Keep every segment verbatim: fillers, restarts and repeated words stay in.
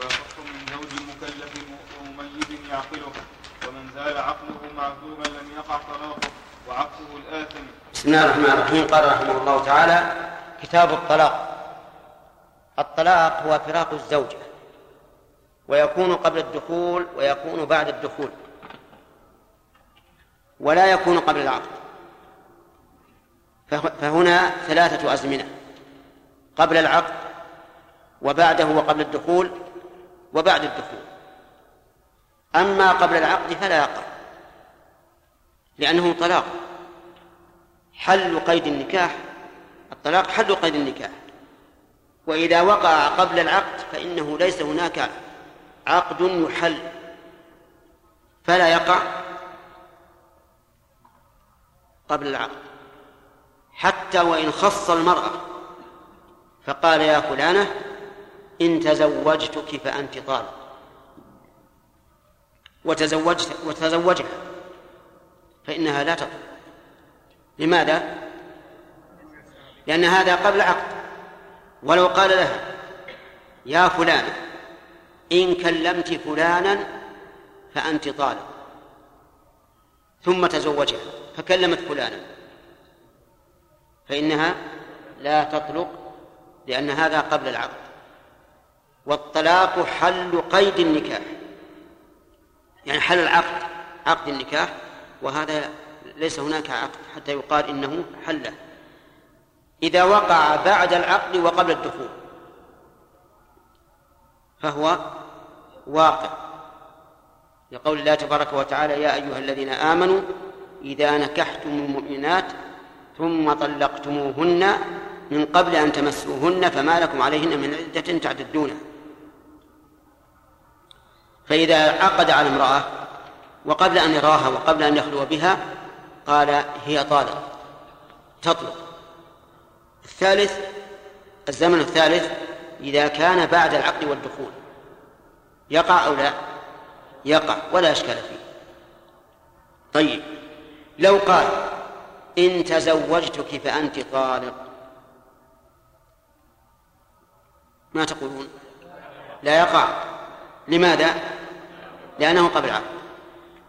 ويصح من زوج مكلف مميز يعقله، ومن زال عقله معذورا لم يقع طلاقه وعقله الآثم. بسم الله الرحمن الرحيم. قال رحمه الله تعالى: كتاب الطلاق. الطلاق هو فراق الزوجة، ويكون قبل الدخول ويكون بعد الدخول، ولا يكون قبل العقد. فهنا ثلاثة أزمنة: قبل العقد وبعده وقبل الدخول وبعد الدخول. أما قبل العقد فلا يقع، لأنه طلاق حل قيد النكاح. الطلاق حل قيد النكاح، وإذا وقع قبل العقد فإنه ليس هناك عقد يحل، فلا يقع قبل العقد، حتى وإن خص المرأة فقال: يا فلانة إن تزوجتك فأنت طالق، وتزوجت وتزوجها، فإنها لا تطلق. لماذا؟ لأن هذا قبل عقد. ولو قال لها: يا فلانة إن كلمت فلانا فأنت طالق، ثم تزوجها فكلمت فلانا، فإنها لا تطلق، لأن هذا قبل العقد. والطلاق حل قيد النكاح، يعني حل العقد عقد النكاح، وهذا ليس هناك عقد حتى يقال إنه حله، إذا وقع بعد العقد وقبل الدخول فهو واقع، لقول الله تبارك وتعالى: يا أيها الذين آمنوا إذا نكحتم المؤمنات ثم طلقتموهن من قبل أن تمسوهن فما لكم عليهن من عدة تعتدونها. فإذا عقد على امرأة وقبل أن يراها وقبل أن يخلو بها قال هي طالق، تطلق. الثالث الزمن الثالث إذا كان بعد العقد والدخول، يقع أو لا يقع، ولا إشكال فيه. طيب، لو قال: إن تزوجتك فأنت طالق، ما تقولون؟ لا يقع. لماذا؟ لأنه قبل عقد.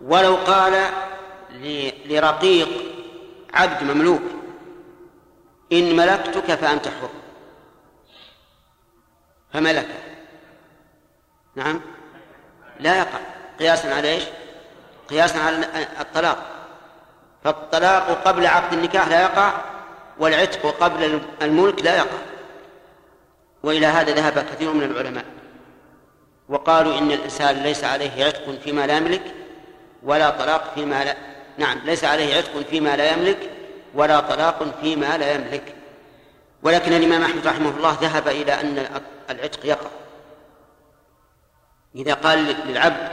ولو قال لرقيق عبد مملوك: إن ملكتك فأنت حر، فملك، نعم، لا يقع، قياسا على إيش؟ قياسا على الطلاق. فالطلاق قبل عقد النكاح لا يقع، والعتق قبل الملك لا يقع. وإلى هذا ذهب كثير من العلماء، وقالوا إن الإنسان ليس عليه عتق فيما لا يملك، ولا طلاق فيما لا نعم ليس عليه عتق فيما لا يملك ولا طلاق فيما لا يملك. ولكن الإمام أحمد رحمه الله ذهب إلى أن العتق يقع إذا قال للعبد: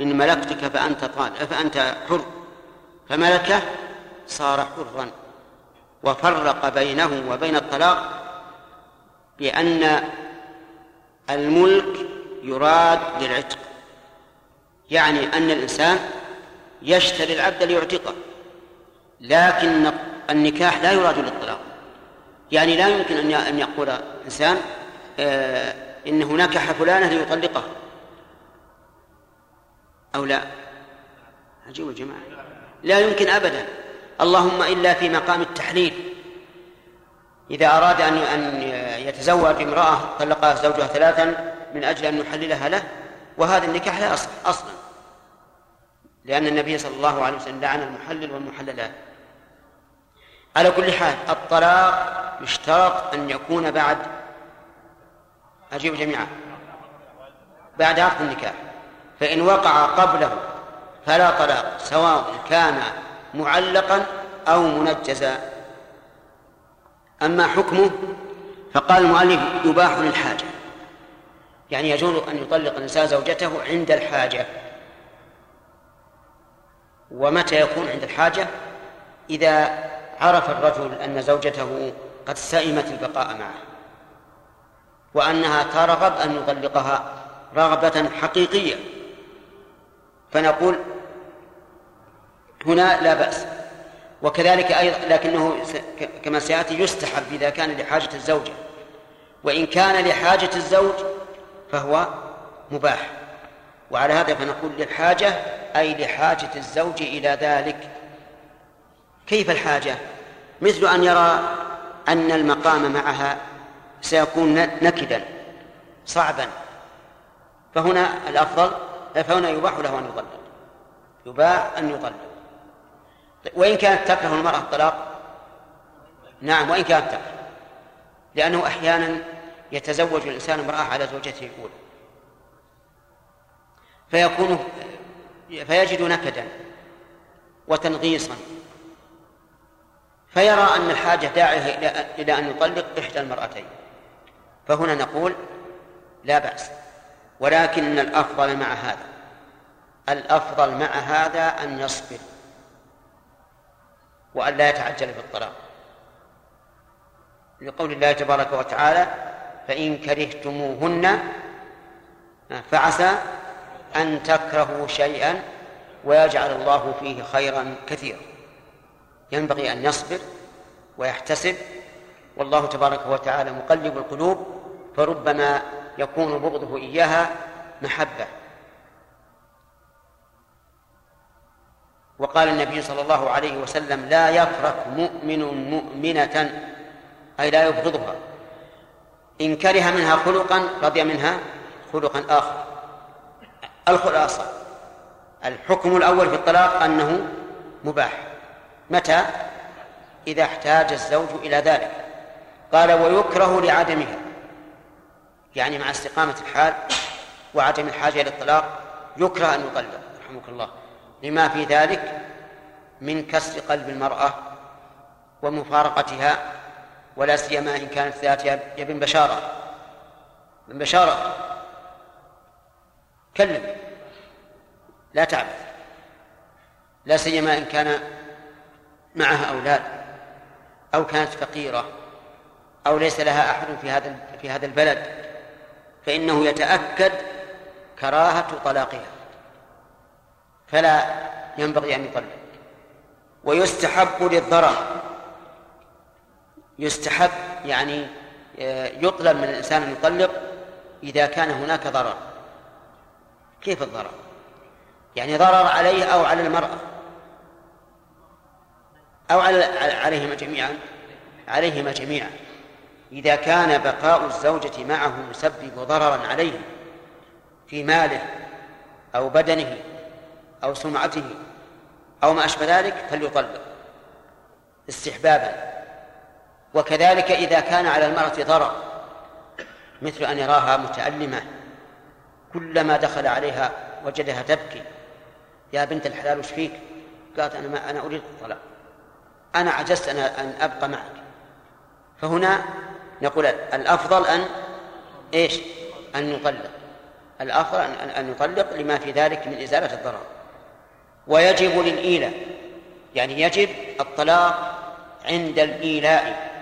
إن ملكتك فأنت طالق فأنت حر، فملكه صار حرا. وفرق بينه وبين الطلاق بأن الملك يراد للعتق، يعني أن الإنسان يشتري العبد ليعتقه، لكن النكاح لا يراد للطلاق. يعني لا يمكن أن يقول إنسان إنه نكح فلانة ليطلقه، أو لا عجيب الجماعة، لا يمكن أبدا، اللهم إلا في مقام التحليل. إذا أراد أن يتزوج امرأة طلقها زوجها ثلاثا من أجل أن يحللها له، وهذا النكاح لا أصل أصلا، لأن النبي صلى الله عليه وسلم لعن المحلل والمحللات. على كل حال الطلاق يشترط أن يكون بعد أجيب جميعا بعد عقد النكاح، فإن وقع قبله فلا طلاق، سواء كان معلقا أو منجزا. أما حكمه فقال المؤلف: يباح للحاجة، يعني يجوز أن يطلق الإنسان زوجته عند الحاجة. ومتى يكون عند الحاجة؟ إذا عرف الرجل أن زوجته قد سئمت البقاء معه، وأنها ترغب أن يطلقها رغبة حقيقية، فنقول هنا لا بأس. وكذلك أيضا، لكنه كما سيأتي يستحب إذا كان لحاجة الزوجة، وإن كان لحاجة الزوج فهو مباح. وعلى هذا فنقول للحاجة أي لحاجة الزوج إلى ذلك. كيف الحاجة؟ مثل أن يرى أن المقام معها سيكون نكدا صعبا، فهنا الأفضل فهنا يباح له أن يطلق، يباح أن يطلق. وإن كانت تكره المرأة الطلاق، نعم وإن كانت تكره، لأنه أحيانا يتزوج الإنسان امرأة على زوجته الأولى فيكون فيجد نكدا وتنغيصا، فيرى أن الحاجة داعية إلى أن يطلق إحدى المرأتين، فهنا نقول لا بأس، ولكن الأفضل مع هذا الأفضل مع هذا أن يصبر وأن لا يتعجل في الطلاق، لقول الله تبارك وتعالى فإن كرهتموهن فعسى أن تكرهوا شيئا ويجعل الله فيه خيرا كثيرا. ينبغي أن يصبر ويحتسب، والله تبارك وتعالى مقلب القلوب، فربما يكون بغضه إياها محبة. وقال النبي صلى الله عليه وسلم لا يفرق مؤمن مؤمنة، أي لا يبغضها، إن كره منها خلقا رضي منها خلقا آخر. الخلاصة الحكم الأول في الطلاق أنه مباح متى؟ إذا احتاج الزوج إلى ذلك. قال ويكره لعدمها، يعني مع استقامة الحال وعدم الحاجة للطلاق يكره أن يطلق رحمك الله، لما في ذلك من كسر قلب المرأة ومفارقتها، ولا سيما إن كانت ذات يبن بشارة. بن بشارة كلم لا تعبث، لا سيما إن كان معها أولاد أو كانت فقيرة أو ليس لها أحد في هذا في هذا البلد، فإنه يتأكد كراهة طلاقها فلا ينبغي أن يطلق. ويستحب للضرر، يستحب يعني يطلب من الإنسان أن يطلق إذا كان هناك ضرر. كيف الضرر؟ يعني ضرر عليه أو على المرأة أو على عليهما جميعا، عليهما جميعا إذا كان بقاء الزوجة معه يسبب ضررا عليه في ماله أو بدنه أو سمعته أو ما أشبه ذلك فليطلق استحبابا. وكذلك إذا كان على المرأة ضرر، مثل أن يراها متألمة كلما دخل عليها وجدها تبكي، يا بنت الحلال وش فيك؟ قالت أنا ما أنا أريد الطلاق، أنا عجزت أنا أن أبقى معك. فهنا نقول الأفضل أن إيش؟ أن يطلق، الأفضل أن, أن يطلق لما في ذلك من إزالة الضرر. ويجب للإيلاء، يعني يجب الطلاق عند الإيلاء.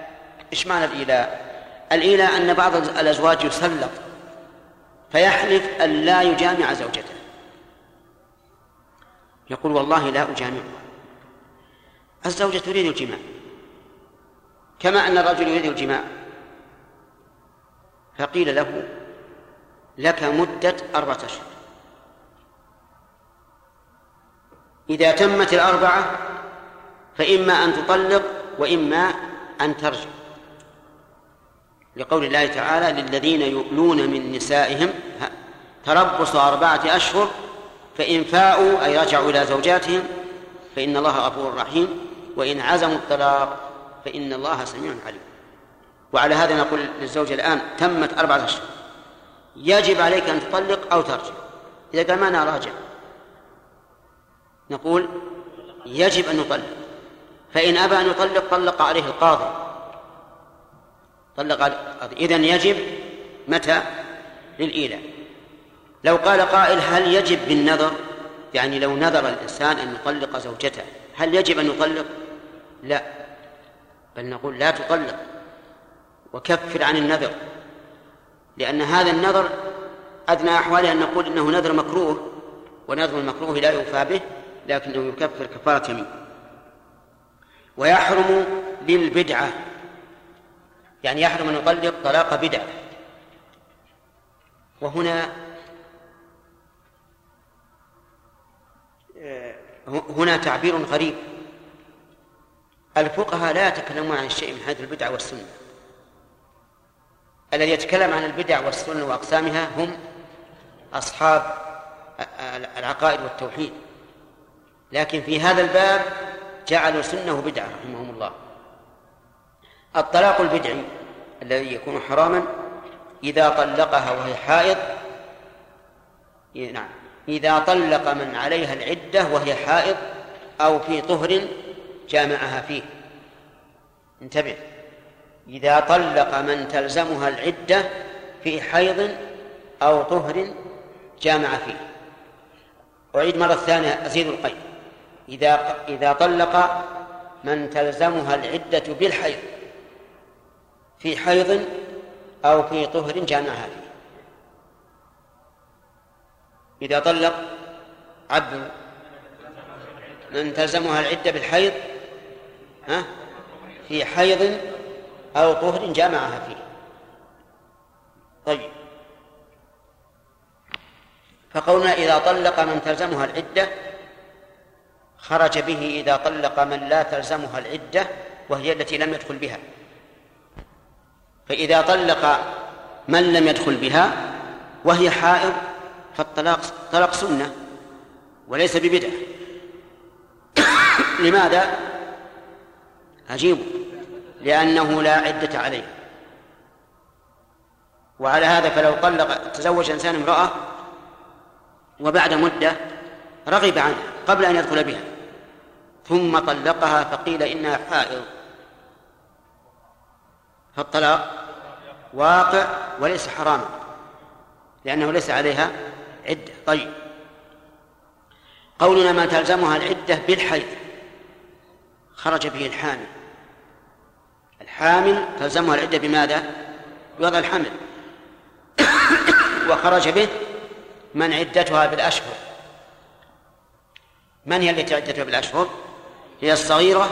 إيش معنى الإيلاء؟ الإيلاء أن بعض الأزواج يسلط فيحلف أن لا يجامع زوجته، يقول والله لا أجامعها. الزوجة تريد الجماع كما أن الرجل يريد الجماع، فقيل له لك مدة أربعة أشهر، إذا تمت الأربعة فإما أن تطلق وإما أن ترجع، لقول الله تعالى للذين يؤلون من نسائهم تربص أربعة أشهر فإن فاؤوا أي رجعوا إلى زوجاتهم فإن الله غفور رحيم وإن عزموا الطلاق فإن الله سميع عليم. وعلى هذا نقول للزوجة الآن تمت أربعة أشهر، يجب عليك أن تطلق أو ترجع. إذا قال ما أنا راجع نقول يجب أن نطلق، فإن أبى أن يطلق طلق عليه القاضي، طلق عليه القاضي. إذن يجب متى؟ للإيلاء. لو قال قائل هل يجب بالنذر؟ يعني لو نذر الإنسان أن يطلق زوجته هل يجب أن يطلق؟ لا، بل نقول لا تطلق وكفر عن النذر، لأن هذا النذر أدنى أحواله أن نقول إنه نذر مكروه، ونذر المكروه لا يوفى به لكنه يكفر كفارة يمين. ويحرم للبدعة، يعني يحرم أن يطلق طلاق بدعة، وهنا هنا تعبير غريب. الفقهاء لا يتكلمون عن الشيء من حيث البدعة والسنة. الذي يتكلم عن البدع والسنة وأقسامها هم أصحاب العقائد والتوحيد، لكن في هذا الباب جعلوا سنه بدعة رحمهم الله. الطلاق البدعي الذي يكون حراما إذا طلقها وهي حائض، نعم إذا طلق من عليها العدة وهي حائض أو في طهر جامعها فيه. انتبه، إذا طلق من تلزمها العدة في حيض أو طهر جامع فيه. أعيد مرة ثانية أزيد القيد. إذا إذا طلق من تلزمها العدة بالحيض في حيض أو في طهر جامعها فيه. إذا طلق عبد من تلزمها العدة بالحيض ها في حيض أو طهر جامعها فيه. طيب، فقولنا إذا طلق من تلزمها العدة خرج به إذا طلق من لا تلزمها العدة وهي التي لم يدخل بها. فإذا طلق من لم يدخل بها وهي حائض فالطلاق طلاق سنة وليس ببدعة. لماذا؟ عجيب، لأنه لا عدة عليه. وعلى هذا فلو طلق تزوج إنسان امرأة وبعد مدة رغب عنها قبل أن يدخل بها ثم طلقها فقيل إنها حائض، فالطلاق واقع وليس حراما لأنه ليس عليها عدة. طيب، قولنا ما تلزمها العدة بالحيض خرج به الحامل. الحامل تلزمها العدة بماذا؟ بوضع الحمل. وخرج به من عدتها بالأشهر. من هي التي عدتها بالأشهر؟ هي الصغيرة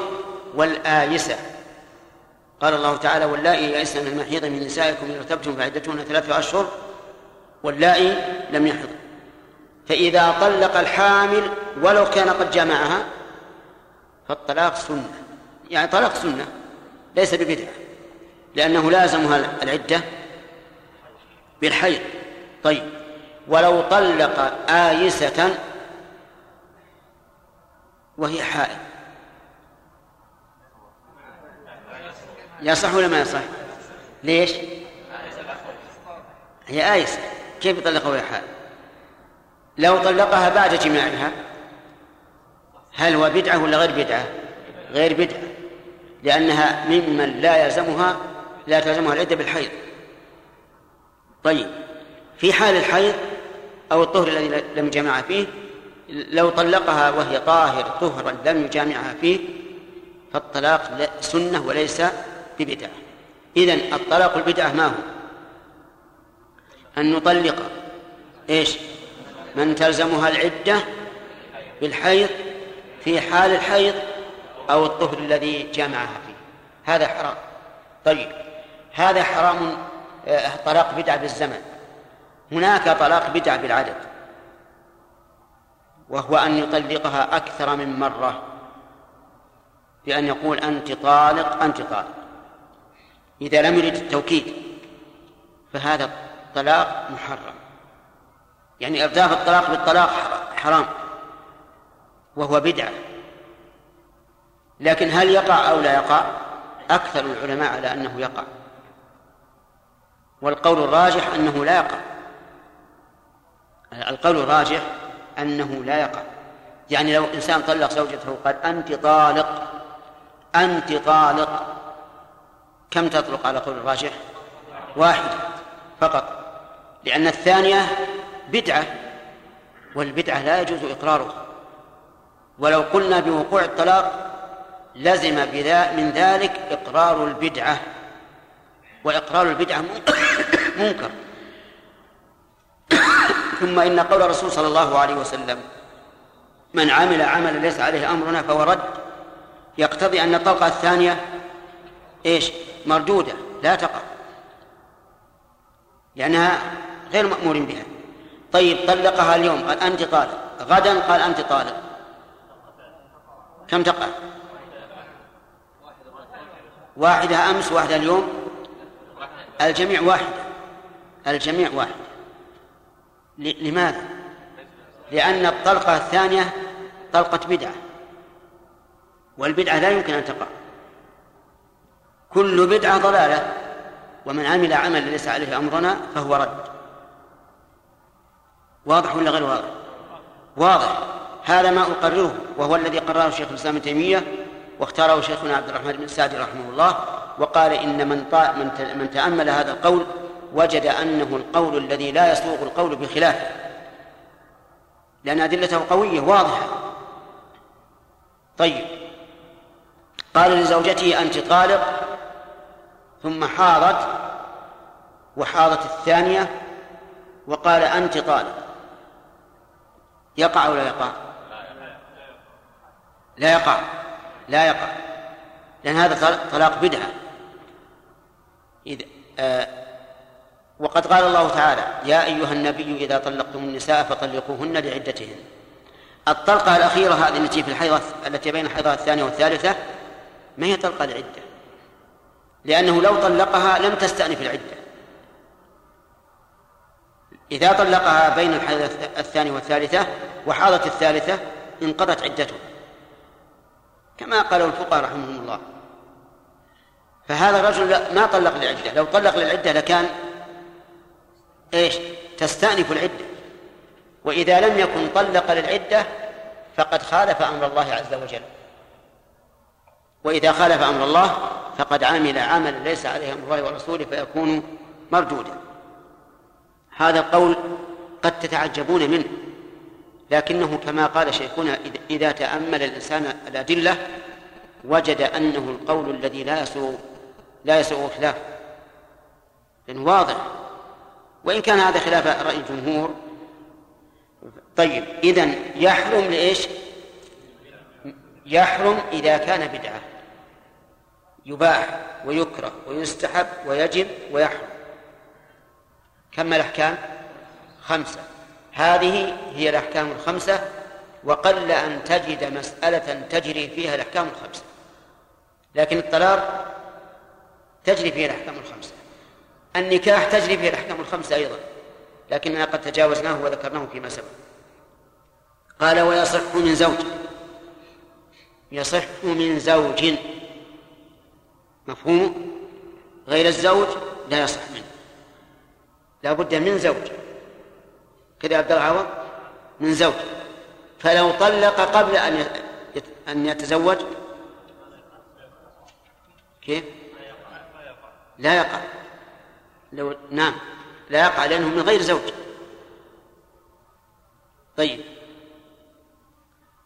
والآيسة. قال الله تعالى: واللائي يئسن من المحيض من نسائكم إن ارتبتم فعدتهن ثلاثة أشهر واللائي لم يحض. فإذا طلق الحامل ولو كان قد جمعها فالطلاق سنة، يعني طلاق سنة ليس ببدعة لأنه لازمها العدة بالحيض. طيب، ولو طلق آيسة وهي حائض يصح ولا ما يصح؟ ليش؟ هي آيسة، كيف يطلقها وهي حائض؟ لو طلقها بعد جماعها هل هو بدعة ولا غير بدعة؟ غير بدعة، لأنها ممن لا يلزمها لا تلزمها العدة بالحيض. طيب، في حال الحيض أو الطهر الذي لم يجامعها فيه لو طلقها وهي طاهر طهرا لم يجامعها فيه فالطلاق سنة وليس ببدعة. إذن الطلاق البدعة ما هو؟ أن نطلق إيش؟ من تلزمها العدة بالحيض في حال الحيض أو الطهر الذي جامعها فيه، هذا حرام. طيب، هذا حرام طلاق بدعة بالزمن. هناك طلاق بدعة بالعدد، وهو أن يطلقها أكثر من مرة بأن يقول أنت طالق أنت طالق. إذا لم يرد التوكيد فهذا الطلاق محرم، يعني إرداف الطلاق بالطلاق حرام وهو بدعة. لكن هل يقع أو لا يقع؟ أكثر العلماء على أنه يقع، والقول الراجح أنه لا يقع. القول الراجح أنه لا يقع، يعني لو إنسان طلق زوجته قال أنت طالق أنت طالق كم تطلق على قول الراجح؟ واحدة فقط، لأن الثانية بدعة والبدعة لا يجوز إقرارها. ولو قلنا بوقوع الطلاق لزم من ذلك إقرار البدعة، وإقرار البدعة منكر. ثم إن قول الرسول صلى الله عليه وسلم: من عمل عملا ليس عليه أمرنا فهو رد، يقتضي أن الطلقة الثانية إيش؟ مردودة، لا تقع، لأنها غير مأمور بها. طيب، طلقها اليوم قال أنت طالق، غدا قال أنت طالق، كم تقع؟ واحدة أمس واحدة اليوم، الجميع واحدة، الجميع واحدة. لماذا؟ لأن الطلقة الثانية طلقة بدعة، والبدعة لا يمكن أن تقع، كل بدعة ضلالة، ومن عمل عمل ليس عليه أمرنا فهو رد. واضح ولا غير واضح؟ واضح. هذا ما أقرره، وهو الذي قرره شيخ الإسلام ابن تيمية، واختاره شيخنا عبد الرحمن بن سعدي رحمه الله، وقال إن من, من, من تأمل هذا القول وجد أنه القول الذي لا يسوغ القول بخلافه، لأن أدلته قوية واضحة. طيب، قال لزوجته أنت طالق، ثم حاضت وحاضت الثانية وقال أنت طالق، يقع ولا يقع؟ لا يقع، لا يقع، لأن هذا طلاق بدعة. إذ آه وقد قال الله تعالى يا أيها النبي إذا طلقتم النساء فطلقوهن لعدتهن. الطلقة الأخيرة هذه التي في الحيضة، التي بين الحيضة الثانية والثالثة، ما هي طلقة العدة، لأنه لو طلقها لم تستأنف العدة. إذا طلقها بين الحيضة الثانية والثالثة وحاضت الثالثة انقضت عدته، كما قالوا الفقهاء رحمهم الله. فهذا الرجل ما طلق للعدة، لو طلق للعدة لكان إيش؟ تستأنف العدة. وإذا لم يكن طلق للعدة فقد خالف أمر الله عز وجل، وإذا خالف أمر الله فقد عمل عملا ليس عليه أمر الله ورسوله فيكون مردودا. هذا القول قد تتعجبون منه، لكنه كما قال شيخنا إذا تأمل الإنسان الأدلة وجد أنه القول الذي لا يسوء لا يسوء خلاف، لأنه واضح، وإن كان هذا خلاف رأي الجمهور. طيب، إذن يحرم لإيش؟ يحرم إذا كان بدعة، يباح ويكره ويستحب ويجب ويحرم. كم الأحكام؟ خمسة. هذه هي الأحكام الخمسة، وقل أن تجد مسألة تجري فيها الأحكام الخمسة، لكن الطلاق تجري فيها الأحكام الخمسة، النكاح تجري فيها الأحكام الخمسة أيضا، لكننا قد تجاوزناه وذكرناه فيما سبق. قال ويصح من زوج، يصح من زوج مفهوم، غير الزوج لا يصح منه، لا بد من زوج. كذا عبد العوض من زوج، فلو طلق قبل أن أن يتزوج كيف؟ لا يقع. لو نعم لا يقع، لأنه من غير زوج. طيب،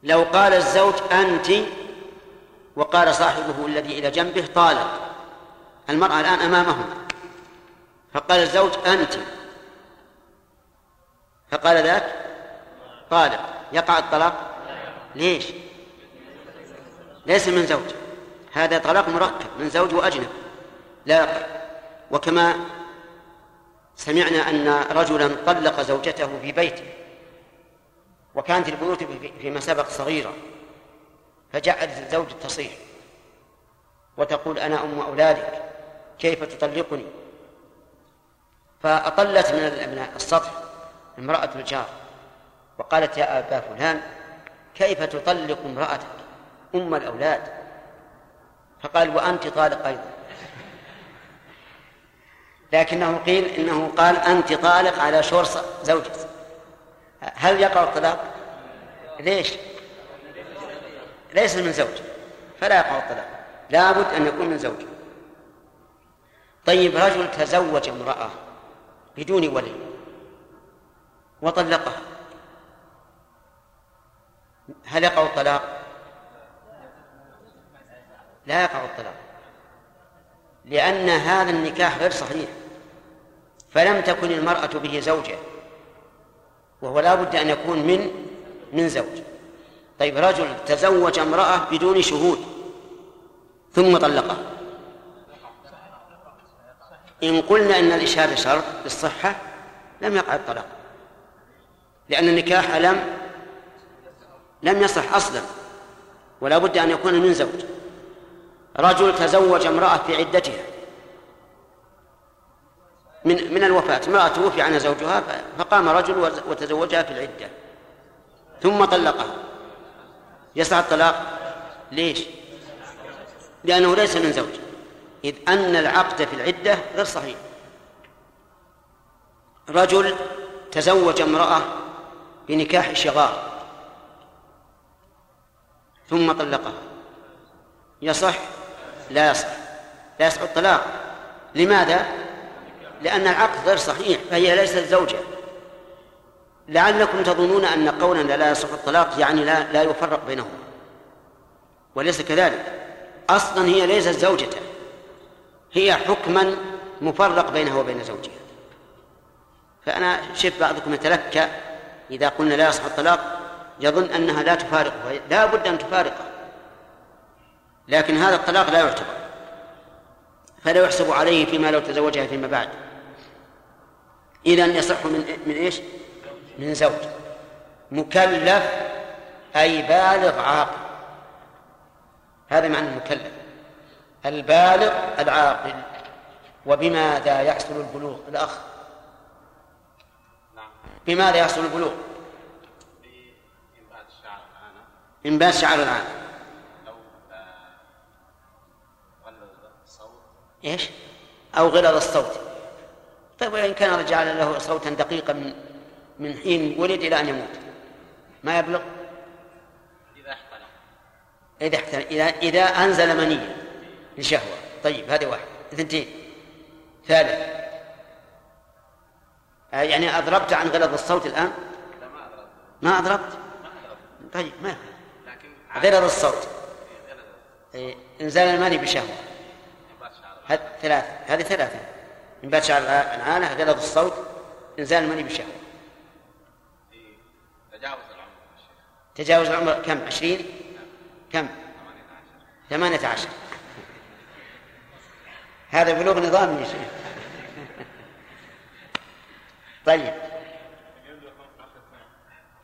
لو قال الزوج أنت وقال صاحبه الذي إلى جنبه طالق، المرأة الآن أمامهم، فقال الزوج أنت، فقال ذاك طالق، يقع الطلاق؟ ليش؟ ليس من زوج، هذا طلاق مركب من زوج وأجنب، لا يقع. وكما سمعنا أن رجلا طلق زوجته في بيته، وكانت البيوت فيما سبق صغيرة، فجعلت الزوجة تصيح وتقول أنا أم أولادك كيف تطلقني، فأطلت من السطح امرأة الجار وقالت يا أبا فلان كيف تطلق امرأتك أم الأولاد، فقال وأنت طالق أيضا، لكنه قيل إنه قال أنت طالق على شور زوجته. هل يقع الطلاق؟ ليش؟ ليس من زوج، فلا يقع الطلاق، لا بد أن يكون من زوج. طيب، رجل تزوج امرأة بدون ولي وطلقها، هل يقع الطلاق؟ لا يقع الطلاق، لأن هذا النكاح غير صحيح، فلم تكن المرأة به زوجة، وهو لا بد أن يكون من من زوج. طيب، رجل تزوج امرأة بدون شهود ثم طلقها، إن قلنا أن الإشهاد شرط للصحة لم يقع الطلاق، لأن النكاح لم لم يصح أصلا، ولا بد أن يكون من زوج. رجل تزوج امرأة في عدتها من من الوفاة، امرأة توفي عنها زوجها فقام رجل وتزوجها في العدة ثم طلقها، يصح الطلاق؟ ليش؟ لأنه ليس من زوج، إذ أن العقد في العدة غير صحيح. رجل تزوج امرأة بنكاح شغار ثم طلقها، يصح؟ لا يصح، لا يصح الطلاق. لماذا؟ لأن العقد غير صحيح فهي ليست زوجة. لعلكم تظنون أن قولنا لا يصح الطلاق يعني لا, لا يفرق بينهما، وليس كذلك، أصلا هي ليست زوجته، هي حكما مفرق بينها وبين زوجها. فأنا شف بعضكم يتلكى إذا قلنا لا يصح الطلاق يظن أنها لا تفارقه، لا بد أن تفارقه، لكن هذا الطلاق لا يعتبر، فلا يحسب عليه فيما لو تزوجها فيما بعد. إذن يصح من, من إيش؟ من زوج مكلف، أي بالغ عاقل. هذا معنى المكلف، البالغ العاقل. وبماذا يحصل البلوغ الأخ؟ بماذا يحصل البلوغ؟ انباس شعر العانة. إيش؟ أو غلظ الصوت. طيب وإن كان رجال له صوتا دقيقا من, من حين ولد إلى أن يموت ما يبلغ؟ إذا احتلم إذا احتلم إذا, إذا أنزل منية لشهوة. طيب هذه واحد. اثنتين، ثالث يعني أضربت عن غلظ الصوت الآن؟ لا ما أضربت. ما أضربت؟ ما أضربت. طيب ما غلظ الصوت، إيه، انزال المني بشهوة، هذه ثلاثة، هذه ثلاثة، انبات شعر العانة، غلظ الصوت، انزال المني بشهوة. تجاوز العمر. تجاوز العمر كم؟ عشرين؟ كم؟ ثمانية عشر. هذا بلوغ نظام يا شيخ. طيب.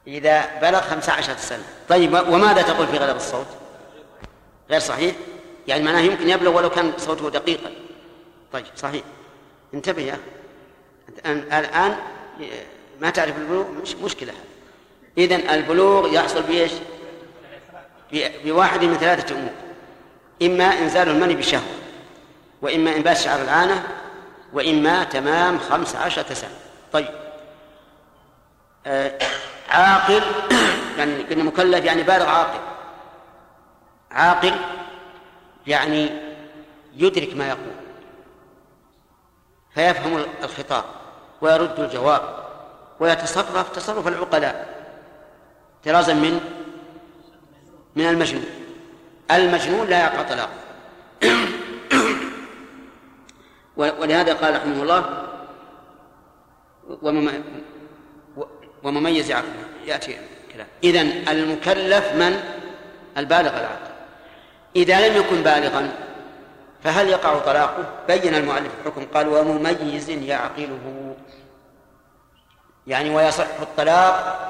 إذا بلغ خمسة عشر سنة. طيب وماذا تقول في غلب الصوت؟ غير صحيح، يعني معناه يمكن يبلغ ولو كان صوته دقيقا. طيب صحيح، انتبه يا الآن ما تعرف البلوغ، مش مشكلة. إذن البلوغ يحصل بإيش؟ بواحد من ثلاثة أمور، إما إنزال المني بشهوة، وإما إنباس شعر العانة، وإما تمام خمس عشرة سنة. طيب آه عاقل يعني كنا مكلف يعني بالغ عاقل، عاقل يعني يدرك ما يقول فيفهم الخطاب ويرد الجواب ويتصرف تصرف العقلاء، طرازا من من المجنون. المجنون لا يقع طلاق. ولهذا قال رحمه الله ومما ومميز عقله يأتي كلام. إذن المكلف من؟ البالغ العاقل. إذا لم يكن بالغا فهل يقع طلاقه؟ بين المؤلف الحكم قال ومميز يعقله، يعني ويصح الطلاق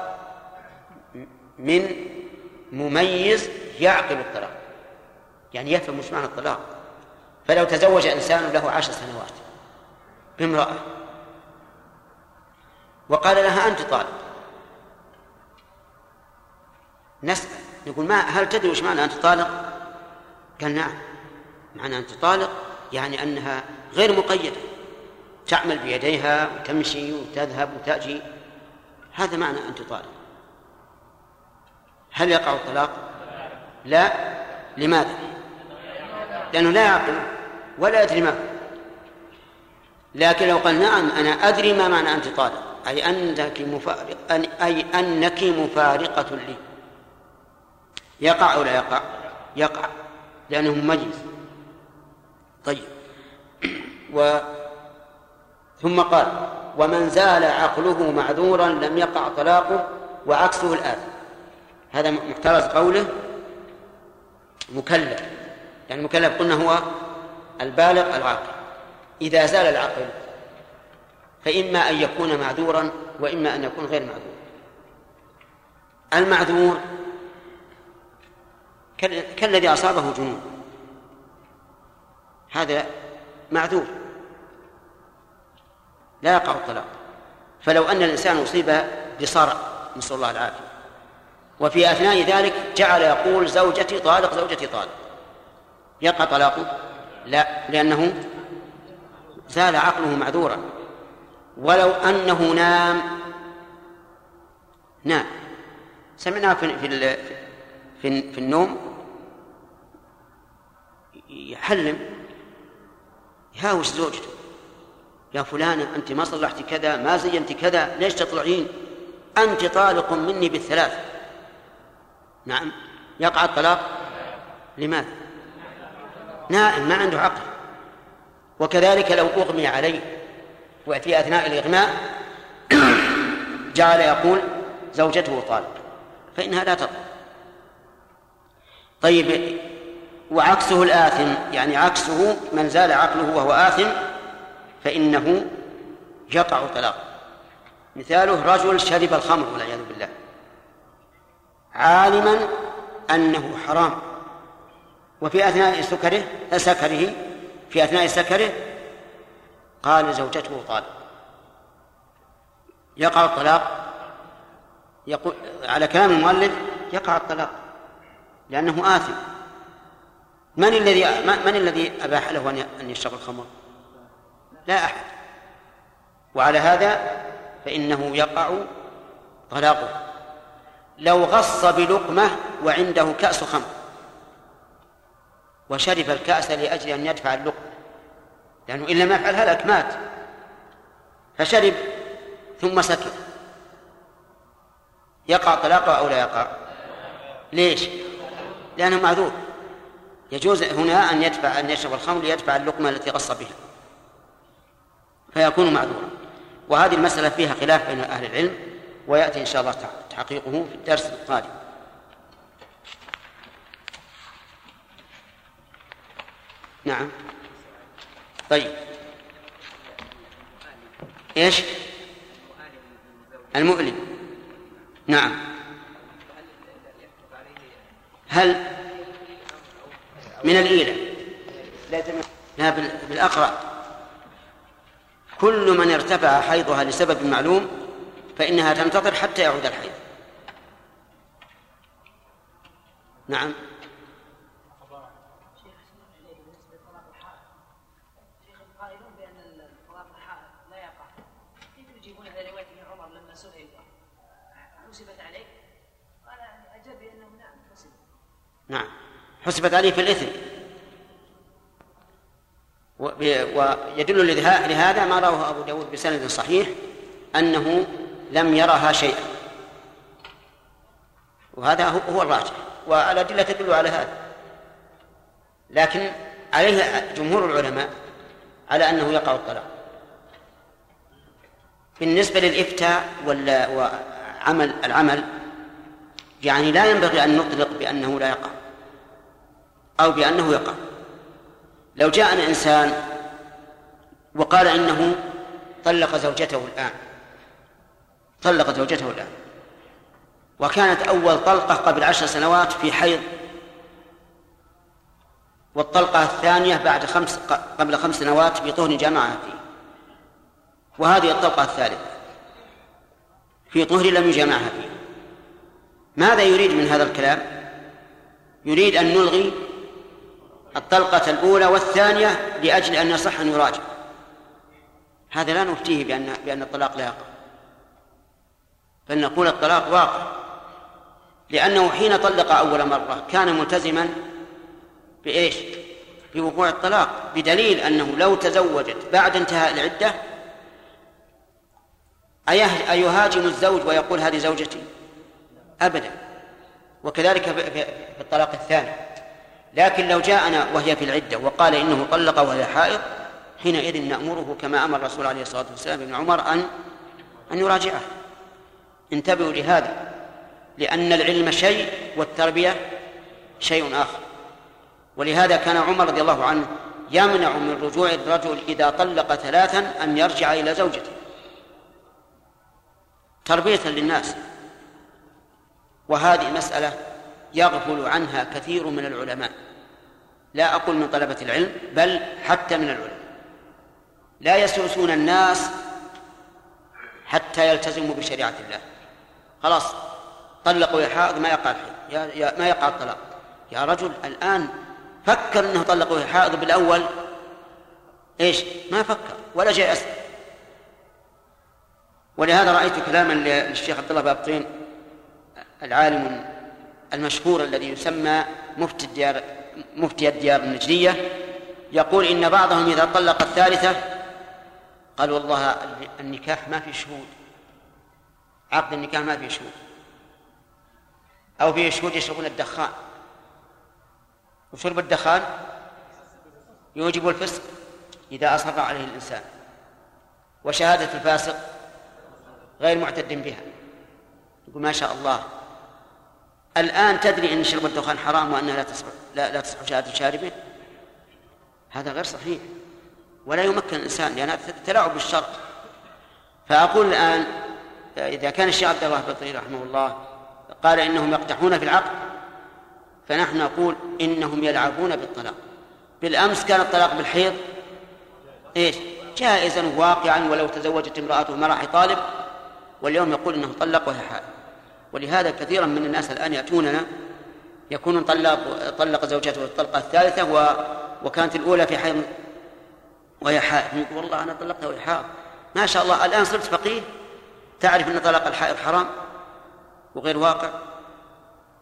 من مميز يعقل الطلاق، يعني يفهم مش معنى الطلاق. فلو تزوج إنسان له عشر سنوات بامرأة وقال لها أنت طالق، نسأل نقول ما هل تدري وش معنى أنت طالق؟ قال نعم، معنى أنت طالق يعني أنها غير مقيدة، تعمل بيديها وتمشي وتذهب وتأتي، هذا معنى أنت طالق. هل يقع الطلاق؟ لا. لماذا؟ لأنه لا يعقل ولا يدري ما. لكن لو قال نعم أنا أدري ما معنى أنت طالق، أي أنك مفارق أي أنك مفارقة لي، يقع أو لا يقع؟ يقع، لأنه مميز. طيب و... ثم قال ومن زال عقله معذورا لم يقع طلاقه وعكسه الآن. هذا محترز قوله مكلف، يعني مكلف قلنا هو البالغ العاقل. إذا زال العقل فإما أن يكون معذورا وإما أن يكون غير معذور. المعذور كالذي أصابه جنون، هذا معذور لا يقع الطلاق. فلو أن الإنسان أصيب بصرع، نسأل الله العافية، وفي أثناء ذلك جعل يقول زوجتي طالق زوجتي طالق، يقع طلاقه؟ لا، لأنه زال عقله معذورا. ولو أنه نام نام سمعناه في, في, في, في النوم يحلم يهاوش زوجته، يا فلانة أنت ما صلحت كذا، ما زينت كذا، ليش تطلعين، أنت طالق مني بالثلاث. نعم، يقع الطلاق. لماذا؟ نائم ما عنده عقل. وكذلك لو أغمي عليه وفي أثناء الإغماء جعل يقول زوجته طالق، فإنها لا تطلق. طيب، وعكسه الآثم، يعني عكسه من زال عقله وهو آثم فإنه يقع طلاق. مثاله رجل شرب الخمر والعياذ بالله عالما أنه حرام، وفي أثناء سكره سكره في أثناء سكره قال زوجته طالق، يقع الطلاق؟ يقول على كلام المؤلف يقع الطلاق لأنه آثم. من الذي من الذي أباح له أن يشرب الخمر؟ لا أحد. وعلى هذا فإنه يقع طلاقه. لو غص بلقمة وعنده كأس خمر وشرب الكأس لأجل أن يدفع اللقمة، لأنه إلا ما فعل هلك مات، فشرب ثم سكت، يقع طلاقه أو لا يقع؟ ليش؟ لأنه معذور. يجوز هنا أن يدفع أن يشرب الخمر ليدفع اللقمة التي غص بها، فيكون معذورا. وهذه المسألة فيها خلاف بين أهل العلم، ويأتي إن شاء الله تحقيقه في الدرس القادم. نعم. طيب، إيش المؤلم؟ نعم. هل من الإيلة؟ لا، بالأقرأ. كل من ارتفع حيضها لسبب معلوم فإنها تنتظر حتى يعود الحيض. نعم. شيخ، القائلون بأن الطلاق الحائض لا يقع، كيف يجيبون على رواية ابن عمر لما سئل حسبت عليه؟ قال أجاب بأنه نعم حسبت. نعم، حسبت عليه في الإثم. ويدل لهذا ما رواه أبو داود بسند صحيح أنه لم يرها شيئا، وهذا هو الراجح، والأدلة تدل على هذا. لكن عليه جمهور العلماء على أنه يقع الطلاق. بالنسبة للإفتاء وعمل العمل، يعني لا ينبغي أن نطلق بأنه لا يقع أو بأنه يقع. لو جاءنا إنسان وقال إنه طلق زوجته الآن طلق زوجته الآن وكانت أول طلقة قبل عشر سنوات في حيض، والطلقة الثانية بعد خمس قبل خمس سنوات في طهر جمعها فيه، وهذه الطلقة الثالثة في طهر لم يجمعها فيه، ماذا يريد من هذا الكلام؟ يريد أن نلغي الطلقة الأولى والثانية لأجل أن يصح أن يراجع. هذا لا نفتيه بأن, بأن الطلاق لا يقع، بل نقول الطلاق واقع، لأنه حين طلق أول مرة كان ملتزما بإيش؟ بوقوع الطلاق، بدليل أنه لو تزوجت بعد انتهاء العدة أيهاجم الزوج ويقول هذه زوجتي؟ أبدا. وكذلك في الطلاق الثاني. لكن لو جاءنا وهي في العدة وقال إنه طلق وهي حائض، حينئذ نأمره كما أمر الرسول عليه الصلاة والسلام ابن عمر أن أن يراجعه. انتبهوا لهذا، لأن العلم شيء والتربية شيء آخر. ولهذا كان عمر رضي الله عنه يمنع من رجوع الرجل إذا طلق ثلاثا أن يرجع إلى زوجته، تربية للناس. وهذه مسألة يغفل عنها كثير من العلماء، لا أقول من طلبة العلم بل حتى من العلماء، لا يسوسون الناس حتى يلتزموا بشريعة الله. خلاص طلقوا يا حائض ما يقع الحيض، ما يقع الطلاق. يا رجل الآن فكر أنه طلقوا يا حائض بالأول، إيش ما فكر ولا جاء أسأل. ولهذا رأيت كلاما للشيخ عبد الله بابطين العالم المشهور الذي يسمى مفتي الديار مفتي الديار النجدية، يقول إن بعضهم إذا طلق الثالثة قال والله النكاح ما في شهود، عقد النكاح ما في شهود، أو في شهود يشربون الدخان، وشرب الدخان يوجب الفسق إذا أصر عليه الإنسان، وشهادة الفاسق غير معتد بها. يقول ما شاء الله الآن تدري أن شرب الدخان حرام وأنها لا تصح لا, لا تصح شهادة شاربه، هذا غير صحيح ولا يمكن الإنسان لأنها تلاعب بالشرع. فأقول الآن إذا كان الشيخ عبد الله بطير رحمه الله قال إنهم يقتحون في العقد، فنحن نقول إنهم يلعبون بالطلاق. بالأمس كان الطلاق بالحيض إيش جائزا واقعا، ولو تزوجت امرأته ما راح يطالب، واليوم يقول إنه طلق وهي حائض. ولهذا كثيرا من الناس الآن يأتوننا يكون طلق, طلق زوجته الطلقة الثالثة و... وكانت الأولى في حيض وهي حائض، يقول والله أنا طلقتها وهي حائض ما شاء الله الآن صرت فقيه تعرف أن طلاق الحائض حرام وغير واقع.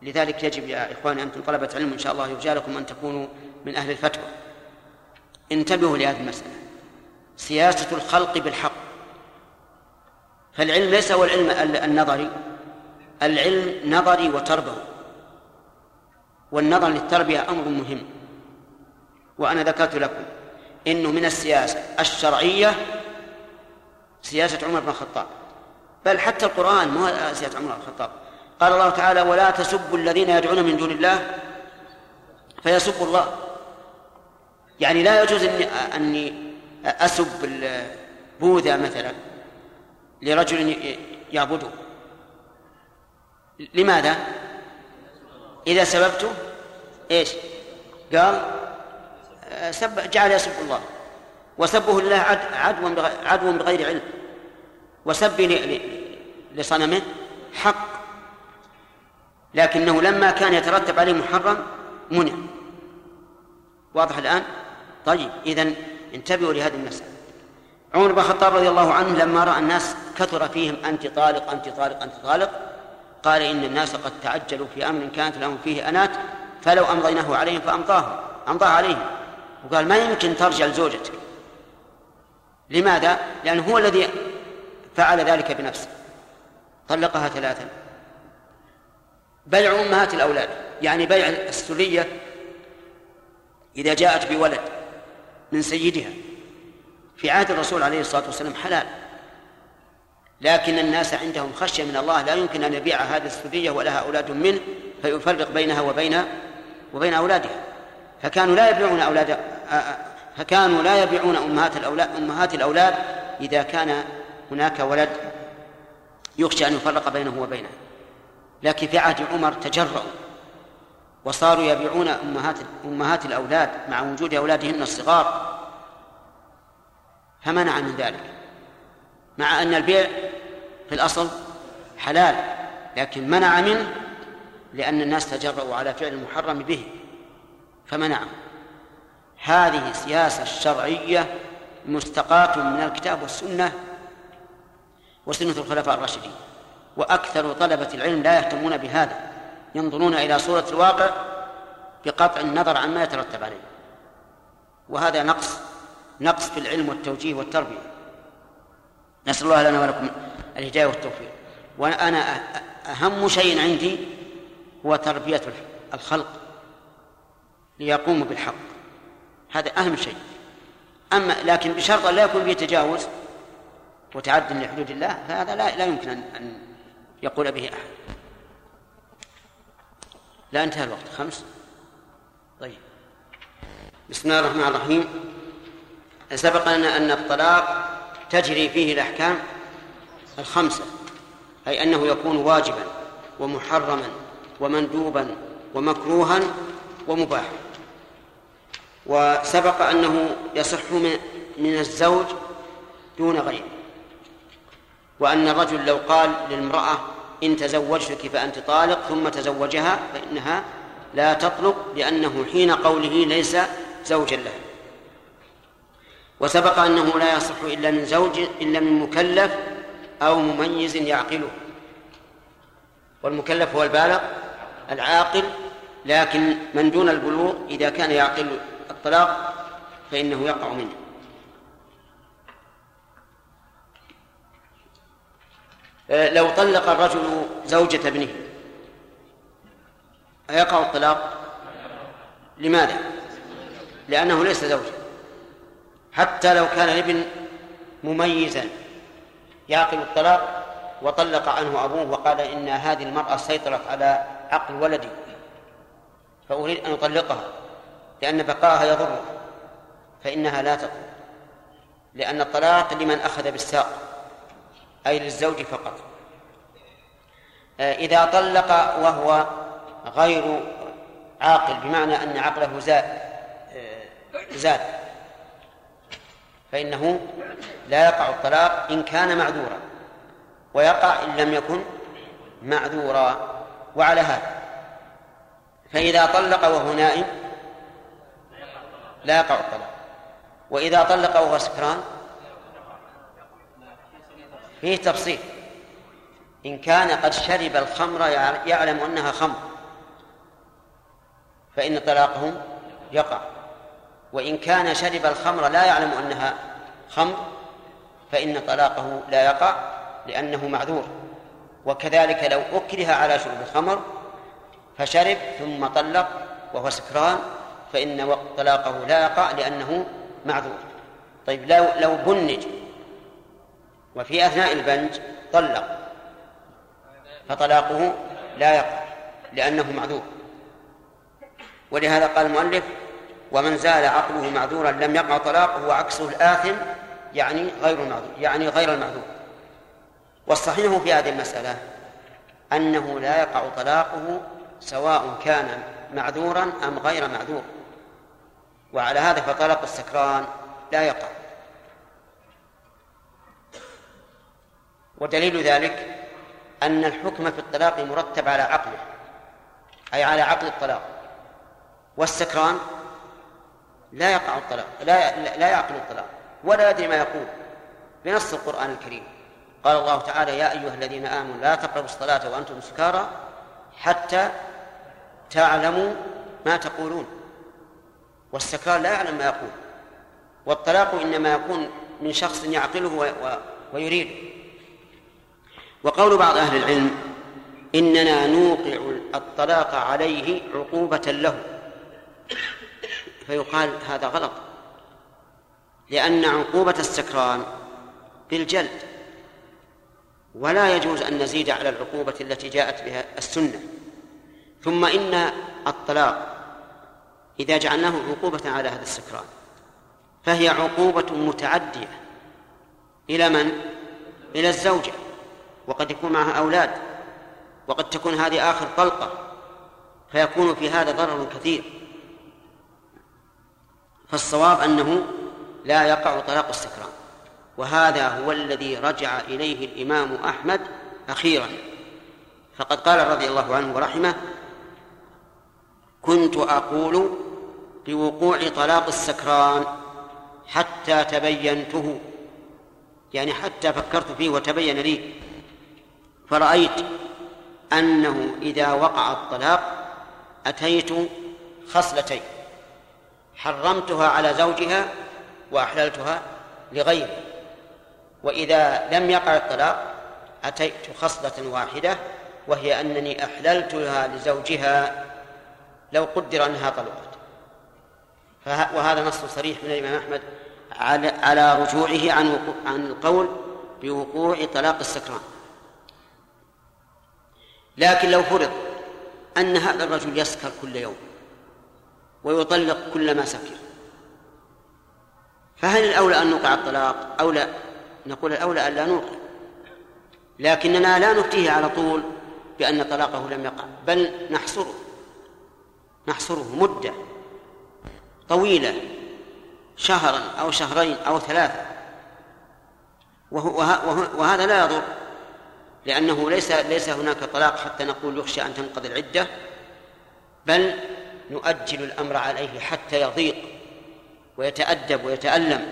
لذلك يجب يا إخواني أنتم طلبة علم إن شاء الله يرجى لكم أن تكونوا من أهل الفتوى، انتبهوا لهذه المسألة، سياسة الخلق بالحق. فالعلم ليس هو العلم النظري، العلم نظري وتربوي، والنظر للتربية أمر مهم. وأنا ذكرت لكم إنه من السياسة الشرعية سياسة عمر بن الخطاب، بل حتى القرآن مو سياسة عمر بن الخطاب. قال الله تعالى ولا تسبوا الذين يدعون من دون الله فيسبوا الله، يعني لا يجوز أني, أني أسب البوذا مثلا لرجل يعبده، لماذا؟ إذا سببته إيش؟ قال سب جعل يسب الله، وسبه الله عدوا عدو بغير علم، وسب لصنمه حق، لكنه لما كان يترتب عليه محرم منع. واضح الآن؟ طيب إذن انتبهوا لهذه المسألة. عمر بن الخطاب رضي الله عنه لما رأى الناس كثر فيهم أنت طالق أنت طالق أنت طالق، قال إن الناس قد تعجلوا في أمر كانت لهم فيه أنات، فلو أمضيناه عليهم فأمضاه أمضاه عليهم. وقال ما يمكن ترجع لزوجتك، لماذا؟ لأنه هو الذي فعل ذلك بنفسه، طلقها ثلاثا. بيع أمهات الأولاد، يعني بيع السرية إذا جاءت بولد من سيدها، في عهد الرسول عليه الصلاة والسلام حلال، لكن الناس عندهم خشية من الله لا يمكن أن يبيع هذه السرية ولها أولاد منه فيفرق بينها وبين وبين أولادها، فكانوا لا يبيعون أولاد فكانوا لا يبيعون أمهات الأولاد أمهات الأولاد إذا كان هناك ولد يخشى أن يفرق بينه وبينها. لكن في عهد عمر تجرؤوا وصاروا يبيعون أمهات أمهات الأولاد مع وجود أولادهن الصغار، فمنع من ذلك، مع أن البيع في الأصل حلال لكن منع منه لأن الناس تجرؤوا على فعل المحرم به فمنعه. هذه السياسة الشرعية مستقاة من الكتاب والسنة وسنة الخلفاء الراشدين، وأكثر طلبة العلم لا يهتمون بهذا، ينظرون إلى صورة الواقع بقطع النظر عن ما يترتب عليه، وهذا نقص نقص في العلم والتوجيه والتربية. نسأل الله لنا ولكم الهداية والتوفيق. وأنا أهم شيء عندي هو تربية الخلق ليقوموا بالحق، هذا أهم شيء. أما لكن بشرط لا يكون فيه تجاوز وتعد لحدود الله، فهذا لا, لا يمكن أن يقول به أحد. لا انتهى الوقت خمس. طيب بسم الله الرحمن الرحيم. سبق لنا أن الطلاق تجري فيه الأحكام الخمسة، أي أنه يكون واجبا ومحرما ومندوبا ومكروها ومباحا. وسبق أنه يصح من الزوج دون غيره، وأن الرجل لو قال للمرأة إن تزوجتك فأنت طالق ثم تزوجها فإنها لا تطلق، لأنه حين قوله ليس زوجا لها. وسبق أنه لا يصح إلا من زوج إلا من مكلف أو مميز يعقله، والمكلف هو البالغ العاقل، لكن من دون البلوغ إذا كان يعقل الطلاق فإنه يقع منه. لو طلق الرجل زوجة ابنه أيقع الطلاق؟ لماذا؟ لأنه ليس زوجا، حتى لو كان الابن مميزا يعقل الطلاق وطلق عنه أبوه وقال إن هذه المرأة سيطرت على عقل ولدي فأريد أن أطلقها لأن بقاها يضره، فإنها لا تطلق، لأن الطلاق لمن أخذ بالساق أي للزوج فقط. إذا طلق وهو غير عاقل بمعنى أن عقله زاد فإنه لا يقع الطلاق إن كان معذورا، ويقع إن لم يكن معذورا. وعلى هذا فإذا طلق وهو نائم لا يقع الطلاق، وإذا طلق وهو سكران فيه تفصيل، إن كان قد شرب الخمر يعلم أنها خمر فإن طلاقه يقع، وإن كان شرب الخمر لا يعلم أنها خمر فإن طلاقه لا يقع لأنه معذور. وكذلك لو أكره على شرب الخمر فشرب ثم طلق وهو سكران فإن طلاقه لا يقع لأنه معذور. طيب لو, لو بنج وفي أثناء البنج طلق فطلاقه لا يقع لأنه معذور، ولهذا قال المؤلف ومن زال عقله معذورا لم يقع طلاقه وعكسه الآثم يعني غير معذور يعني غير المعذور. والصحيح في هذه المسألة أنه لا يقع طلاقه سواء كان معذورا أم غير معذور، وعلى هذا فطلاق السكران لا يقع. ودليل ذلك أن الحكم في الطلاق مرتب على عقله أي على عقل الطلاق، والسكران لا يقع الطلاق لا لا يعقل الطلاق ولا يدري ما يقول بنص القرآن الكريم. قال الله تعالى يا أيها الذين آمنوا لا تقربوا الصلاة وأنتم سكارى حتى تعلموا ما تقولون، والسكران لا يعلم ما يقول، والطلاق إنما يكون من شخص يعقله ويريد. وقول بعض أهل العلم إننا نوقع الطلاق عليه عقوبة له، فيقال هذا غلط، لأن عقوبة السكران بالجلد، ولا يجوز أن نزيد على العقوبة التي جاءت بها السنة. ثم إن الطلاق إذا جعلناه عقوبة على هذا السكران فهي عقوبة متعدية إلى من؟ إلى الزوجة، وقد يكون معها أولاد، وقد تكون هذه آخر طلقة، فيكون في هذا ضرر كثير. فالصواب أنه لا يقع طلاق السكران، وهذا هو الذي رجع إليه الإمام أحمد أخيرا، فقد قال رضي الله عنه ورحمه كنت أقول بوقوع طلاق السكران حتى تبينته، يعني حتى فكرت فيه وتبين لي، فرأيت أنه إذا وقع الطلاق أتيت خصلتين حرمتها على زوجها وأحللتها لغيره، وإذا لم يقع الطلاق أتيت خصلة واحدة وهي أنني أحللتها لزوجها لو قدر أنها طلقت. وهذا نص صريح من الإمام أحمد على رجوعه عن, عن القول بوقوع طلاق السكران. لكن لو فرض أن هذا الرجل يسكر كل يوم ويطلق كلما سكر، فهل الأولى أن نوقع الطلاق أو لا؟ نقول الأولى أن لا نوقع، لكننا لا نفتيه على طول بأن طلاقه لم يقع، بل نحصره نحصره مدة طويلة شهرا أو شهرين أو ثلاثة، وهو وه وهذا لا يضر، لأنه ليس ليس هناك طلاق حتى نقول يخشى أن تنقضي العدة، بل نؤجل الأمر عليه حتى يضيق ويتأدب ويتألم.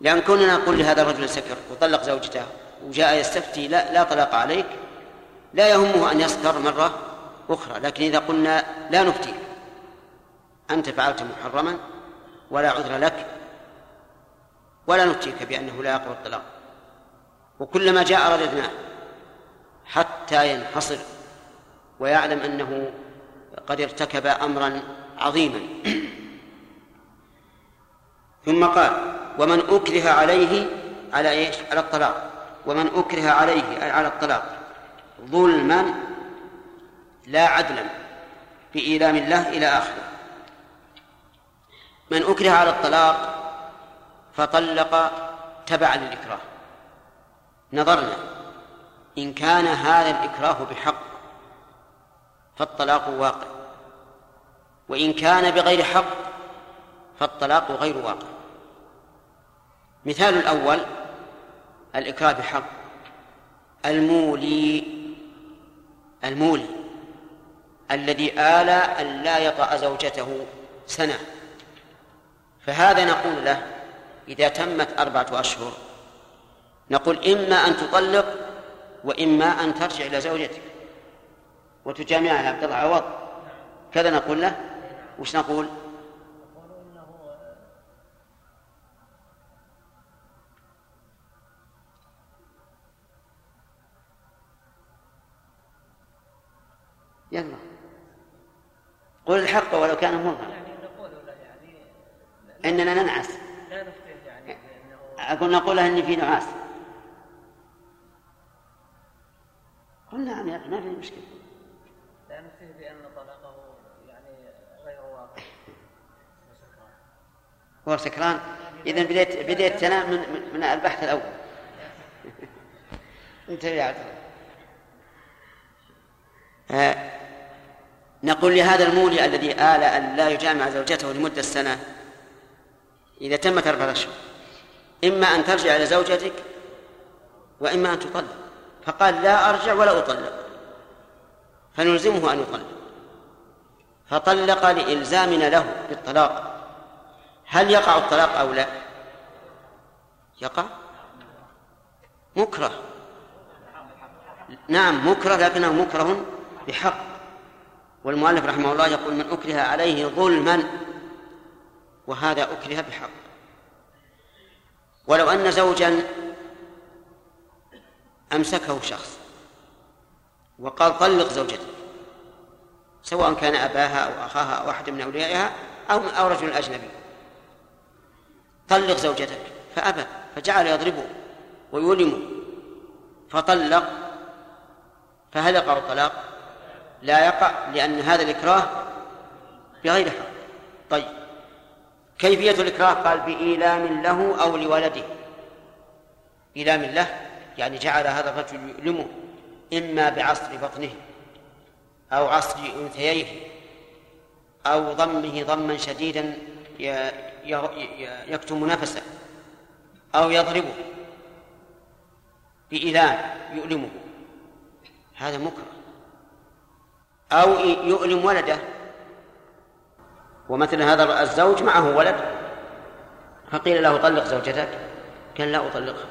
لأن كوننا نقول لهذا الرجل سكر وطلق زوجته وجاء يستفتي لا, لا طلاق عليك، لا يهمه أن يسكر مرة أخرى. لكن إذا قلنا لا نفتي، أنت فعلت محرما ولا عذر لك، ولا نفتيك بأنه لا يقوى الطلاق، وكلما جاء رددناه حتى ينحصر ويعلم أنه قد ارتكب أمرا عظيما. ثم قال: ومن أكره عليه على إيش؟ على الطلاق. ومن أكره عليه على الطلاق ظلما لا عدلا بإيلام الله إلى آخره. من أكره على الطلاق فطلق تبعا للإكراه، نظرنا إن كان هذا الإكراه بحق فالطلاق واقع، وإن كان بغير حق فالطلاق غير واقع. مثال الأول الإكراه بحق: المولي المولي الذي آلى أن لا يطأ زوجته سنة، فهذا نقول له إذا تمت أربعة أشهر نقول إما أن تطلق وإما أن ترجع إلى زوجتك وتجامعها بضع عوض، كذا نقول له. وش نقول؟ يلا قل الحق ولو كان مرا، إننا ننعس. أقول نقولها إن في نعاس، قلنا نعم يا أخي ما في مشكلة، لا نفتيه بأن طلاقه يعني غير واقع وسكران. هو سكران. إذن بديت بديت تنام من, من البحث الأول. أنت يا عبد الله. آه. نقول لهذا المولي الذي آل أن لا يجامع زوجته لمدة سنة إذا تمت أربعة أشهر إما أن ترجع إلى زوجتك وإما أن تطلق، فقال لا أرجع ولا أطلق، فنلزمه أن يطلق، فطلق لإلزامنا له بالطلاق. هل يقع الطلاق أو لا؟ يقع مكره، نعم مكره، لكنه مكره بحق. والمؤلف رحمه الله يقول: من أكره عليه ظلما، وهذا أكره بحق. ولو أن زوجا أمسكه شخص وقال طلق زوجته، سواء كان أباها أو أخاها أو أحد من أوليائها أو أو رجل أجنبي، طلق زوجتك، فأبى فجعل يضربه ويؤلمه فطلق، فهل يقع الطلاق؟ لا يقع، لأن هذا الإكراه بغير حق. طيب كيفية الإكراه؟ قال بإيلام له أو لولده. إيلام له يعني جعل هذا الرجل يؤلمه، إما بعصر بطنه أو عصر أنثييه أو ضمه ضما شديدا يكتم نفسه أو يضربه بإيلام، يؤلمه، هذا مكره. أو يؤلم ولده، ومثل هذا الزوج معه ولد، فقيل له طلق زوجتك، قال لا أطلقها،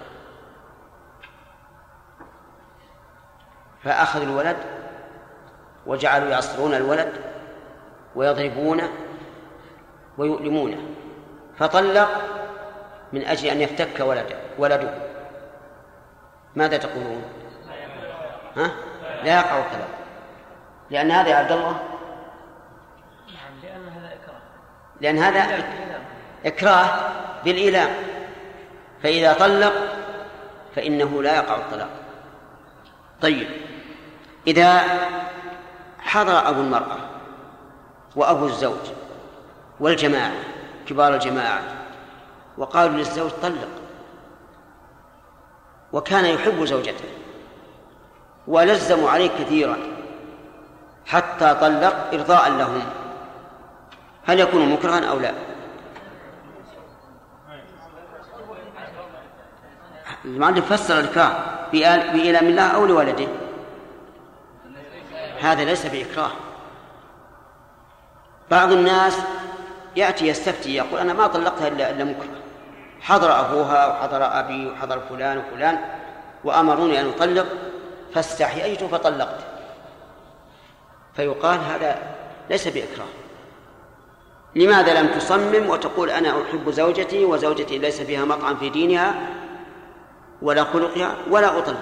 فأخذ الولد وجعلوا يعصرون الولد ويضربونه ويؤلمونه، فطلق من أجل أن يفتك ولده ولده ماذا تقولون؟ ها؟ لا يقع الطلاق، لأن هذا يا عبد الله لأن هذا إكراه بالإيلام، فإذا طلق فإنه لا يقع الطلاق. طيب إذا حضر أبو المرأة وأبو الزوج والجماعة كبار الجماعة وقالوا للزوج طلق، وكان يحب زوجته ولزموا عليه كثيرا حتى طلق إرضاء لهم، هل يكون مكرها أو لا؟ المعلم فسر الإكراه بإلام الله أو لولده، هذا ليس بإكراه. بعض الناس يأتي يستفتي يقول أنا ما طلقتها إلا مكره، حضر أبوها وحضر أبي وحضر فلان وفلان وأمروني أن أطلق فاستحييت فطلقت، فيقال هذا ليس بإكراه. لماذا لم تصمم وتقول أنا أحب زوجتي وزوجتي ليس فيها مطعم في دينها ولا خلقها ولا أطلق؟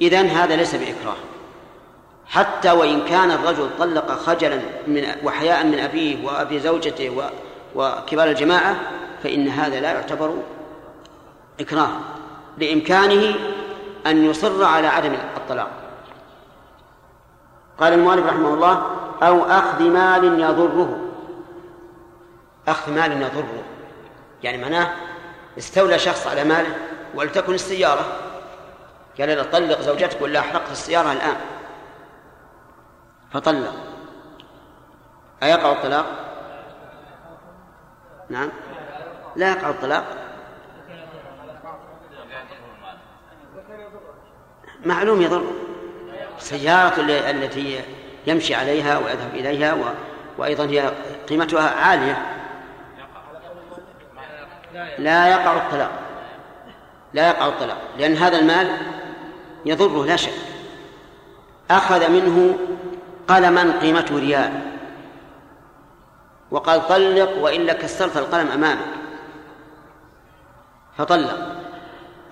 إذن هذا ليس بإكراه، حتى وإن كان الرجل طلق خجلا من وحياء من أبيه وأبي زوجته وكبار الجماعة، فإن هذا لا يعتبر إكراه، لإمكانه أن يصر على عدم الطلاق. قال المؤلف رحمه الله: أو أخذ مال يضره. أخذ مال يضره يعني معناه استولى شخص على ماله، ولتكن السيارة، قال لا طلق زوجتك ولا أحرقت السيارة الآن، فطلق، أيقع الطلاق؟ نعم لا يقع الطلاق، معلوم يضر، سيارة التي يمشي عليها ويذهب إليها و... وأيضا هي قيمتها عالية، لا يقع الطلاق، لا يقع الطلاق لأن هذا المال يضره لا شك. أخذ منه قلما قيمته ريال وقال طلق وإلا كسرت القلم أمامك، فطلق،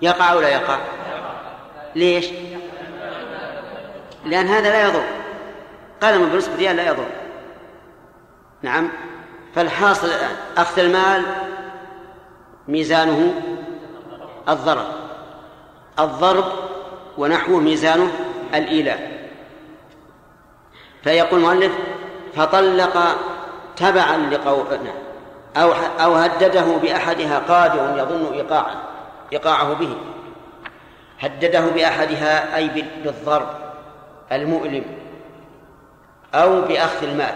يقع ولا يقع؟ ليش؟ لأن هذا لا يضر، قلم بنسبة ريال لا يضر. نعم، فالحاصل الآن أخذ المال ميزانه الضرب، الضرب ونحوه ميزانه الإيلاء. فيقول المؤلف: فطلق تبعا لقولنا أو أو هدده بأحدها قادر يظن إيقاعه إيقاعه به، هدده بأحدها أي بالضرب المؤلم أو بأخذ المال،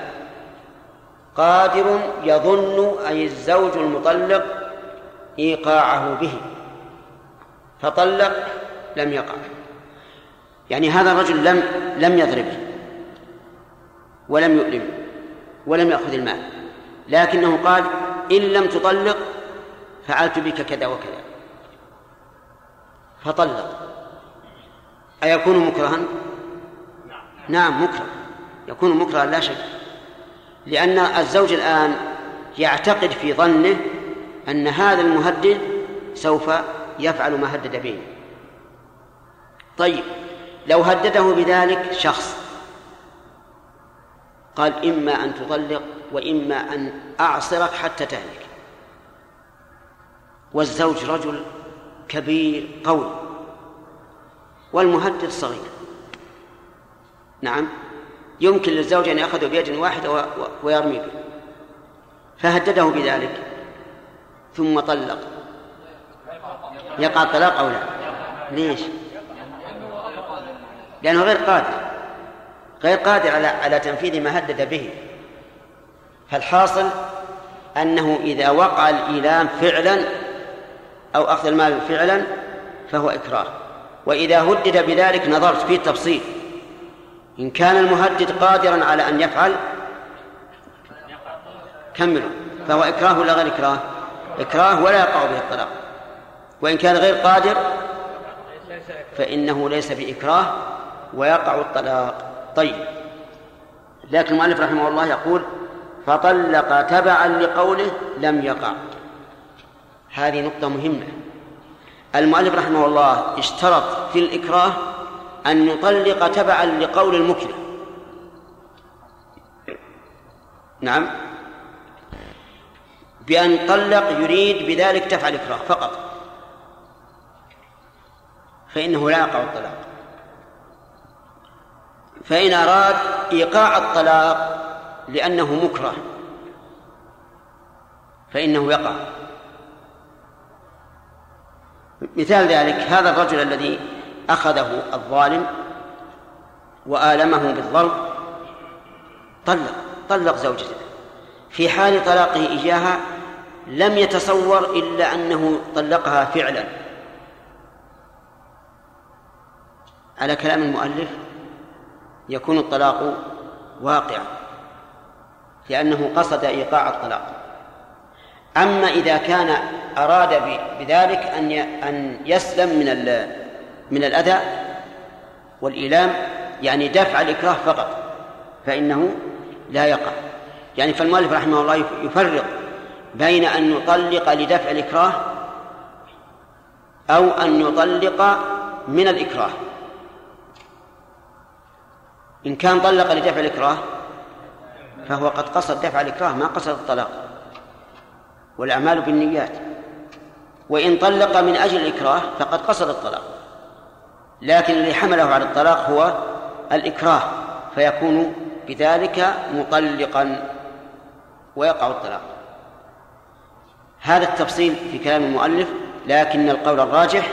قادر يظن أي الزوج المطلق إيقاعه به، فطلق لم يقع. يعني هذا الرجل لم لم يضربه ولم يؤلم ولم يأخذ المال، لكنه قال إن لم تطلق فعلت بك كذا وكذا، فطلق، أيكون مكرها؟ نعم مكره، يكون مكرها لا شك، لأن الزوج الآن يعتقد في ظنه أن هذا المهدد سوف يفعل ما هدد به. طيب لو هدده بذلك شخص قال إما أن تطلق وإما أن أعصرك حتى تهلك، والزوج رجل كبير قوي والمهدد صغير، نعم يمكن للزوج أن يأخذه بيد واحدة ويرمي به، فهدده بذلك ثم طلق، يقع الطلاق أو لا؟ ليش؟ لأنه غير قادر غير قادر على على تنفيذ ما هدد به. فالحاصل أنه إذا وقع الإيلام فعلا أو أخذ المال فعلا فهو إكراه. وإذا هدد بذلك نظرت في التفصيل، إن كان المهدد قادرا على أن يفعل كملوا فهو إكراه ولا غير إكراه؟ إكراه ولا يقع به الطلاق. وإن كان غير قادر فإنه ليس بإكراه ويقع الطلاق. طيب، لكن المؤلف رحمه الله يقول: فطلق تبعا لقوله لم يقع. هذه نقطة مهمة. المؤلف رحمه الله اشترط في الإكراه أن يطلق تبعا لقول المكره. نعم، بأن طلق يريد بذلك تفعل إكراه فقط، فإنه لا يقع الطلاق. فإن أراد إيقاع الطلاق لأنه مكره فإنه يقع. مثال ذلك هذا الرجل الذي أخذه الظالم وآلمه بالضرب طلق طلق زوجته في حال طلاقه إياها، لم يتصور إلا أنه طلقها فعلا على كلام المؤلف. يكون الطلاق واقعا لأنه قصد إيقاع الطلاق. أما إذا كان أراد بذلك أن يسلم من من الأذى والإيلام، يعني دفع الإكراه فقط، فإنه لا يقع. يعني فالمؤلف رحمه الله يفرق بين أن يطلق لدفع الإكراه أو أن يطلق من الإكراه. إن كان طلق لدفع الإكراه فهو قد قصد دفع الإكراه، ما قصد الطلاق، والأعمال بالنيات. وإن طلق من أجل الإكراه فقد قصد الطلاق، لكن اللي حمله على الطلاق هو الإكراه، فيكون بذلك مطلقا ويقع الطلاق. هذا التفصيل في كلام المؤلف، لكن القول الراجح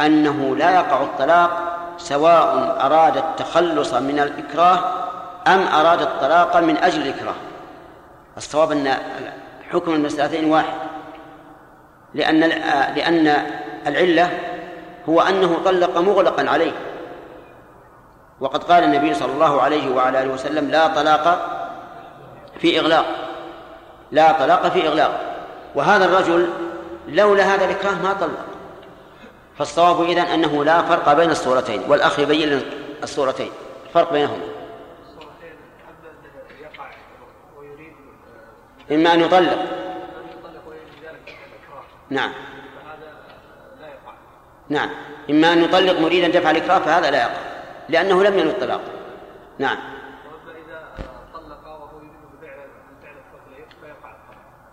أنه لا يقع الطلاق سواء أراد التخلص من الإكراه أم أراد الطلاق من أجل الإكراه. الصواب أن حكم المسألتين واحد، لأن لأن العلة هو أنه طلق مغلقا عليه، وقد قال النبي صلى الله عليه وعلى آله وسلم لا طلاق في إغلاق، لا طلاق في إغلاق. وهذا الرجل لولا هذا الإكراه ما طلق. فالصواب إذن أنه لا فرق بين الصورتين، والأخ يبين الصورتين الفرق بينهما. إما أن يطلق، نعم، نعم، إما أن يطلق مريدا دفع الإكراه فهذا لا يقع لأنه لم ينوي الطلاق. نعم.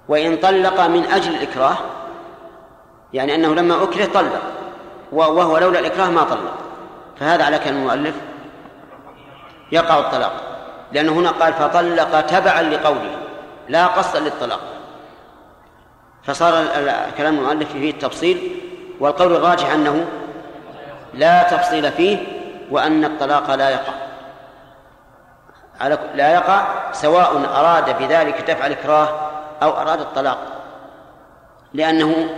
وإن طلق من أجل الإكراه، يعني أنه لما أكره طلق وهو لولا الإكراه ما طلق، فهذا على كلام المؤلف يقع الطلاق، لأنه هنا قال فطلق تبعا لقوله لا قصد للطلاق، فصار كلام المؤلف فيه التفصيل. والقول الراجح أنه لا تفصيل فيه، وأن الطلاق لا يقع لا يقع سواء أراد بذلك دفع الإكراه أو أراد الطلاق، لأنه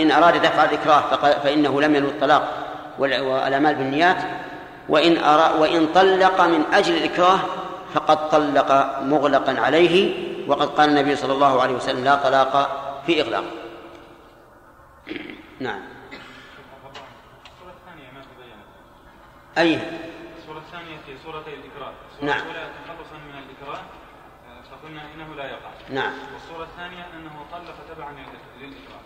إن أراد دفع الإكراه فإنه لم ينوي الطلاق والأعمال بالنيات، وإن أراد وإن طلق من أجل الإكراه فقد طلق مغلقا عليه، وقد قال النبي صلى الله عليه وسلم لا طلاق في إغلاق. نعم. أيه؟ الصورة الثانية في صورة الإكراه. نعم. الأولى تخلصا من الإكراه فقلنا إنه لا يقع. نعم. والصورة الثانية أنه طلق تبعا للإكراه.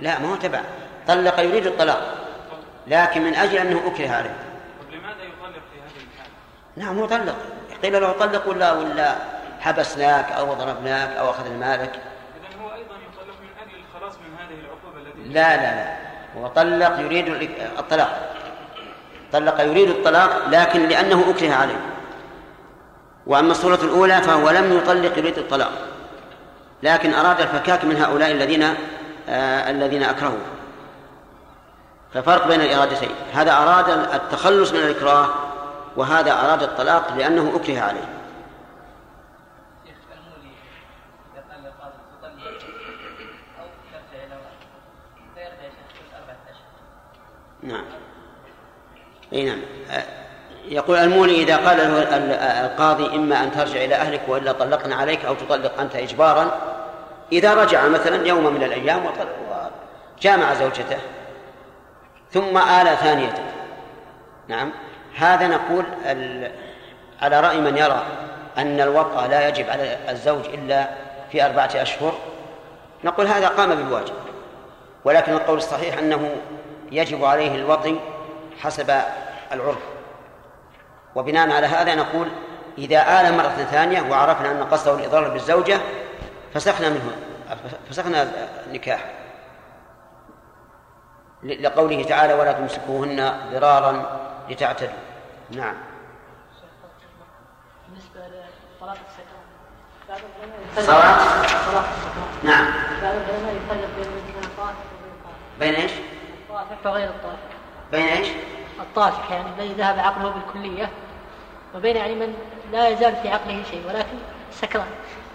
لا، ما هو تبع، طلق يريد الطلاق لكن من أجل أنه أكره عليه. طب لماذا يطلق في هذه الحالة؟ نعم، هو طلق، قيل له طلق ولا ولا حبسناك أو ضربناك أو أخذنا مالك. إذن هو أيضا يطلق من أجل الخلاص من هذه العقوبة التي. لا لا لا، هو طلق يريد الطلاق. طلق يريد الطلاق لكن لأنه أكره عليه. وأما الصورة الأولى فهو لم يطلق يريد الطلاق، لكن أراد الفكاك من هؤلاء الذين آه الذين أكرهوا. ففرق بين الإرادتين، هذا أراد التخلص من الإكراه وهذا أراد الطلاق لأنه أكره عليه. نعم. اي نعم. يقول المولي إذا قال له القاضي إما أن ترجع إلى أهلك وإلا طلقنا عليك أو تطلق أنت إجبارا، إذا رجع مثلا يوم من الأيام وجامع زوجته ثم آل ثانيته، نعم، هذا نقول على رأي من يرى أن الوقع لا يجب على الزوج إلا في أربعة أشهر، نقول هذا قام بالواجب، ولكن القول الصحيح أنه يجب عليه الوطي حسب العرف. وبناء على هذا نقول إذا آل مرة ثانية وعرفنا أن قصده الإضرار بالزوجة فسخنا منه، فسخنا النكاح، لقوله تعالى ولا تمسكوهن ضرارا لتعتدوا. نعم. بالنسبة لصلاة السكران، بعض العلماء صلاة، نعم، بعض العلماء يفرق بين الطائف وغير الطائف. بين ايش؟ الطائف وغير الطائف. بين ايش؟ الطافح، يعني الذي ذهب عقله بالكلية، وبين يعني من لا يزال في عقله شيء ولكن سكران،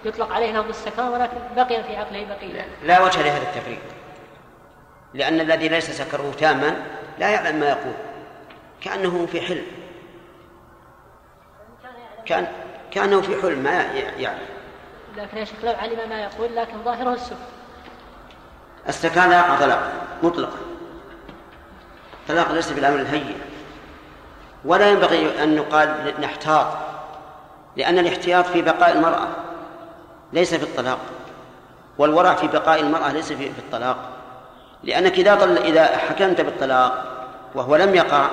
يطلق عليه لفظ السكران ولكن بقي في عقله بقية. لا, لا وجه لهذا التفريق، لأن الذي ليس سكره تاما لا يعلم ما يقول، كأنه في حلم، كأن كأنه في حلم ما يعلم. لكن يا شيخ لو علم ما يقول لكن ظاهره السكر. السكران لا يقع طلاقا مطلقا، طلاق ليس بالأمر الهين، ولا ينبغي أن نقال نحتاط، لأن الاحتياط في بقاء المرأة ليس في الطلاق، والورع في بقاء المرأة ليس في الطلاق، لأنك إذا حكمت بالطلاق وهو لم يقع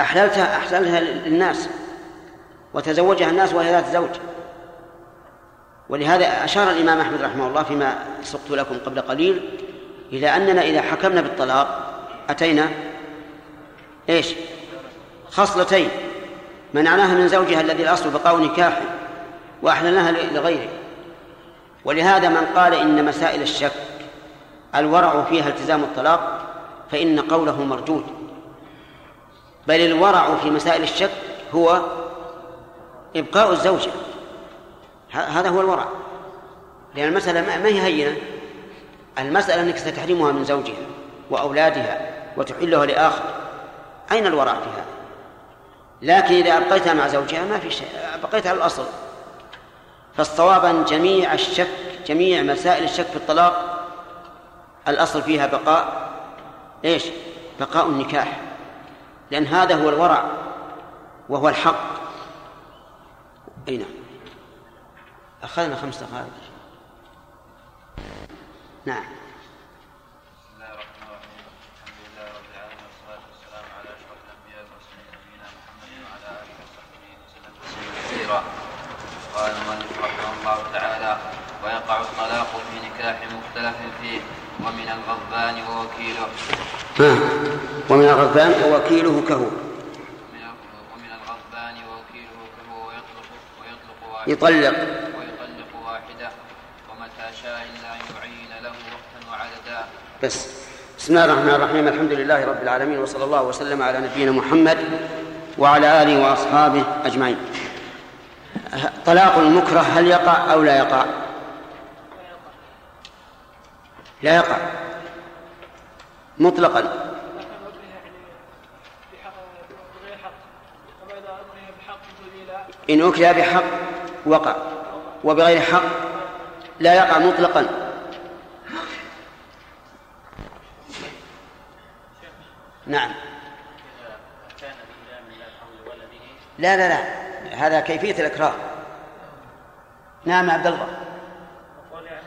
أحللتها, أحللها للناس وتزوجها الناس وهي ذات زوج. ولهذا أشار الإمام أحمد رحمه الله فيما سقت لكم قبل قليل إلى أننا إذا حكمنا بالطلاق أتينا إيش؟ خصلتين منعناها من زوجها الذي الأصل بقاء نكاحه وأحللناها لغيره. ولهذا من قال إن مسائل الشك الورع فيها التزام الطلاق فإن قوله مردود، بل الورع في مسائل الشك هو إبقاء الزوجة، هذا هو الورع، لأن المسألة ما هي هينة، المسألة أنك ستحرمها من زوجها وأولادها وتحلها لآخر، أين الورع في هذا؟ لكن إذا أبقيتها مع زوجها ما في شيء، أبقيتها على الأصل. فالصواب أن جميع الشك جميع مسائل الشك في الطلاق الأصل فيها بقاء إيش؟ بقاء النكاح، لأن هذا هو الورع وهو الحق. أين؟ أخذنا خمس دقائق. نعم. قال المؤلف رحمه الله تعالى: ويقع الطلاق في نكاح مختلف فيه ومن الغضبان ووكيله ومن الغضبان ووكيله كهو ومن الغضبان ووكيله كهو ويطلق ويطلق يطلق ويطلق واحده ومتى شاء لا يعين له وقتا وعددا. بس. بسم الله الرحمن الرحيم، الحمد لله رب العالمين، وصلى الله وسلم على نبينا محمد وعلى آله وأصحابه أجمعين. طلاق المكره هل يقع أو لا يقع؟ لا يقع مطلقا، إن أكلها بحق وقع وبغير حق لا يقع مطلقا. نعم. لا لا لا، هذا كيفية الإكراه. نعم عبد الله. أقول يعني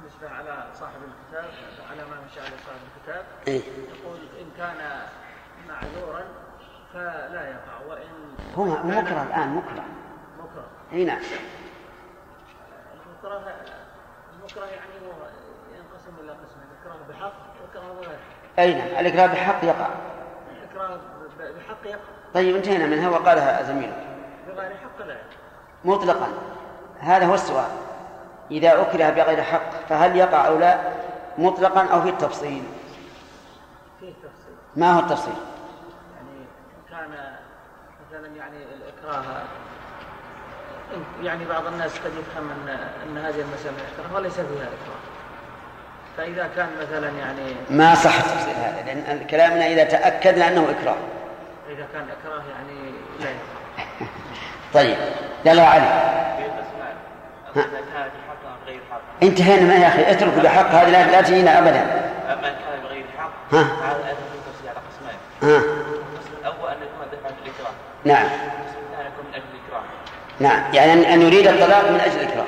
بالنسبة على صاحب الكتاب، على ما مشى على صاحب الكتاب، إيه؟ يقول إن كان معذورا فلا يقع، وإن هو مكره الآن مكره مكره أي نعم. المكره المكره يعني هو ينقسم إلى قسمين: إكراه بحق وإكراه بغير حق. أي نعم، الإكراه بحق يقع. الإكراه بحق يقع. طيب انتهينا منها. وقالها زميلك بغير حق لا مطلقا، هذا هو السؤال. إذا أكره بغير حق فهل يقع أو لا مطلقا أو في التفصيل؟ في التفصيل. ما هو التفصيل؟ يعني كان مثلا يعني الإكراه، يعني بعض الناس قد يفهم أن أن هذه المسألة إكراه وليس فيها إكراه، فإذا كان مثلا يعني ما صح التفصيل هذا، لأن كلامنا إذا تأكدنا أنه إكراه، إذا كان إكراه يعني لا يقع. طيب لا لا علي انتهينا ما يا أخي، اترك بحق هذه لا تجينا أبدا. أما إن كان بغير حق هذا أدخل التفصيل على قسمين: القسم الأول أن يكون من أجل الإكراه. نعم. القسم الثاني يكون من أجل الإكراه. نعم، يعني أن يريد الطلاق من أجل الإكراه،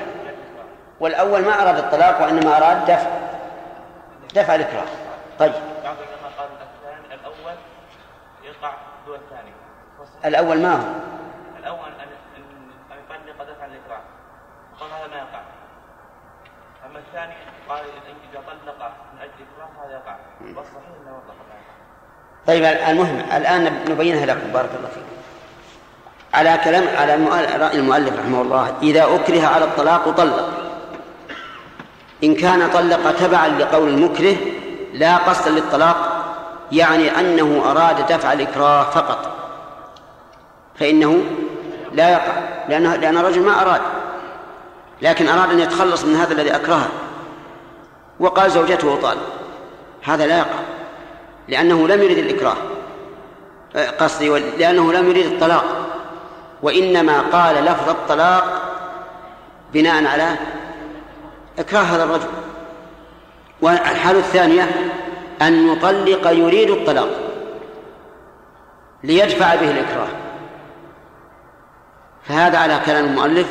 والأول ما أراد الطلاق وإنما أراد دفع دفع الإكراه. طيب الأول ما هو؟ الأول أن أن يطلق دفعا للإكراه، قال هذا ما يقع. أما الثاني قال إذا طلق من أجل إكراه هذا يقع، والصحيح أنه يطلق لا يقع. طيب المهم الآن نبينها لكم بارك الله فيكم. على كلام على رأي المؤلف رحمه الله: إذا أكره على الطلاق طلق، إن كان طلق تبعا لقول المكره لا قصدا للطلاق يعني أنه أراد دفع الإكراه فقط، فإنه لا يقع، لأنه لأن الرجل ما أراد، لكن أراد أن يتخلص من هذا الذي أكرهه وقال زوجته طالب، هذا لا يقع، لأنه لم يريد الإكراه، قصدي لأنه لم يريد الطلاق، وإنما قال لفظ الطلاق بناء على إكراه هذا الرجل. والحالة الثانية أن يطلق يريد الطلاق ليدفع به الإكراه، فهذا على كلام المؤلف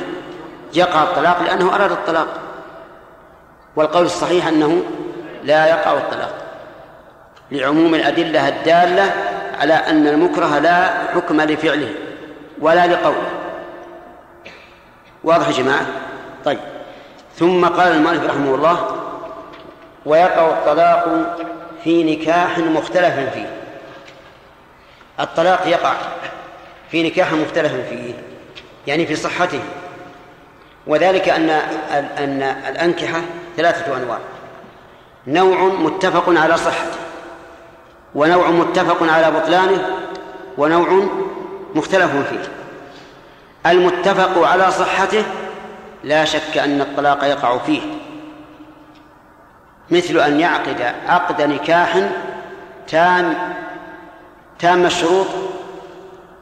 يقع الطلاق لأنه أراد الطلاق، والقول الصحيح أنه لا يقع الطلاق لعموم الأدلة الدالة على أن المكره لا حكم لفعله ولا لقوله. واضح يا جماعة؟ طيب، ثم قال المؤلف رحمه الله: ويقع الطلاق في نكاح مختلف فيه. الطلاق يقع في نكاح مختلف فيه، يعني في صحته، وذلك أن أن الأنكحة ثلاثة أنواع: نوع متفق على صحته، ونوع متفق على بطلانه، ونوع مختلف فيه. المتفق على صحته لا شك أن الطلاق يقع فيه، مثل أن يعقد عقد نكاح تام تام الشروط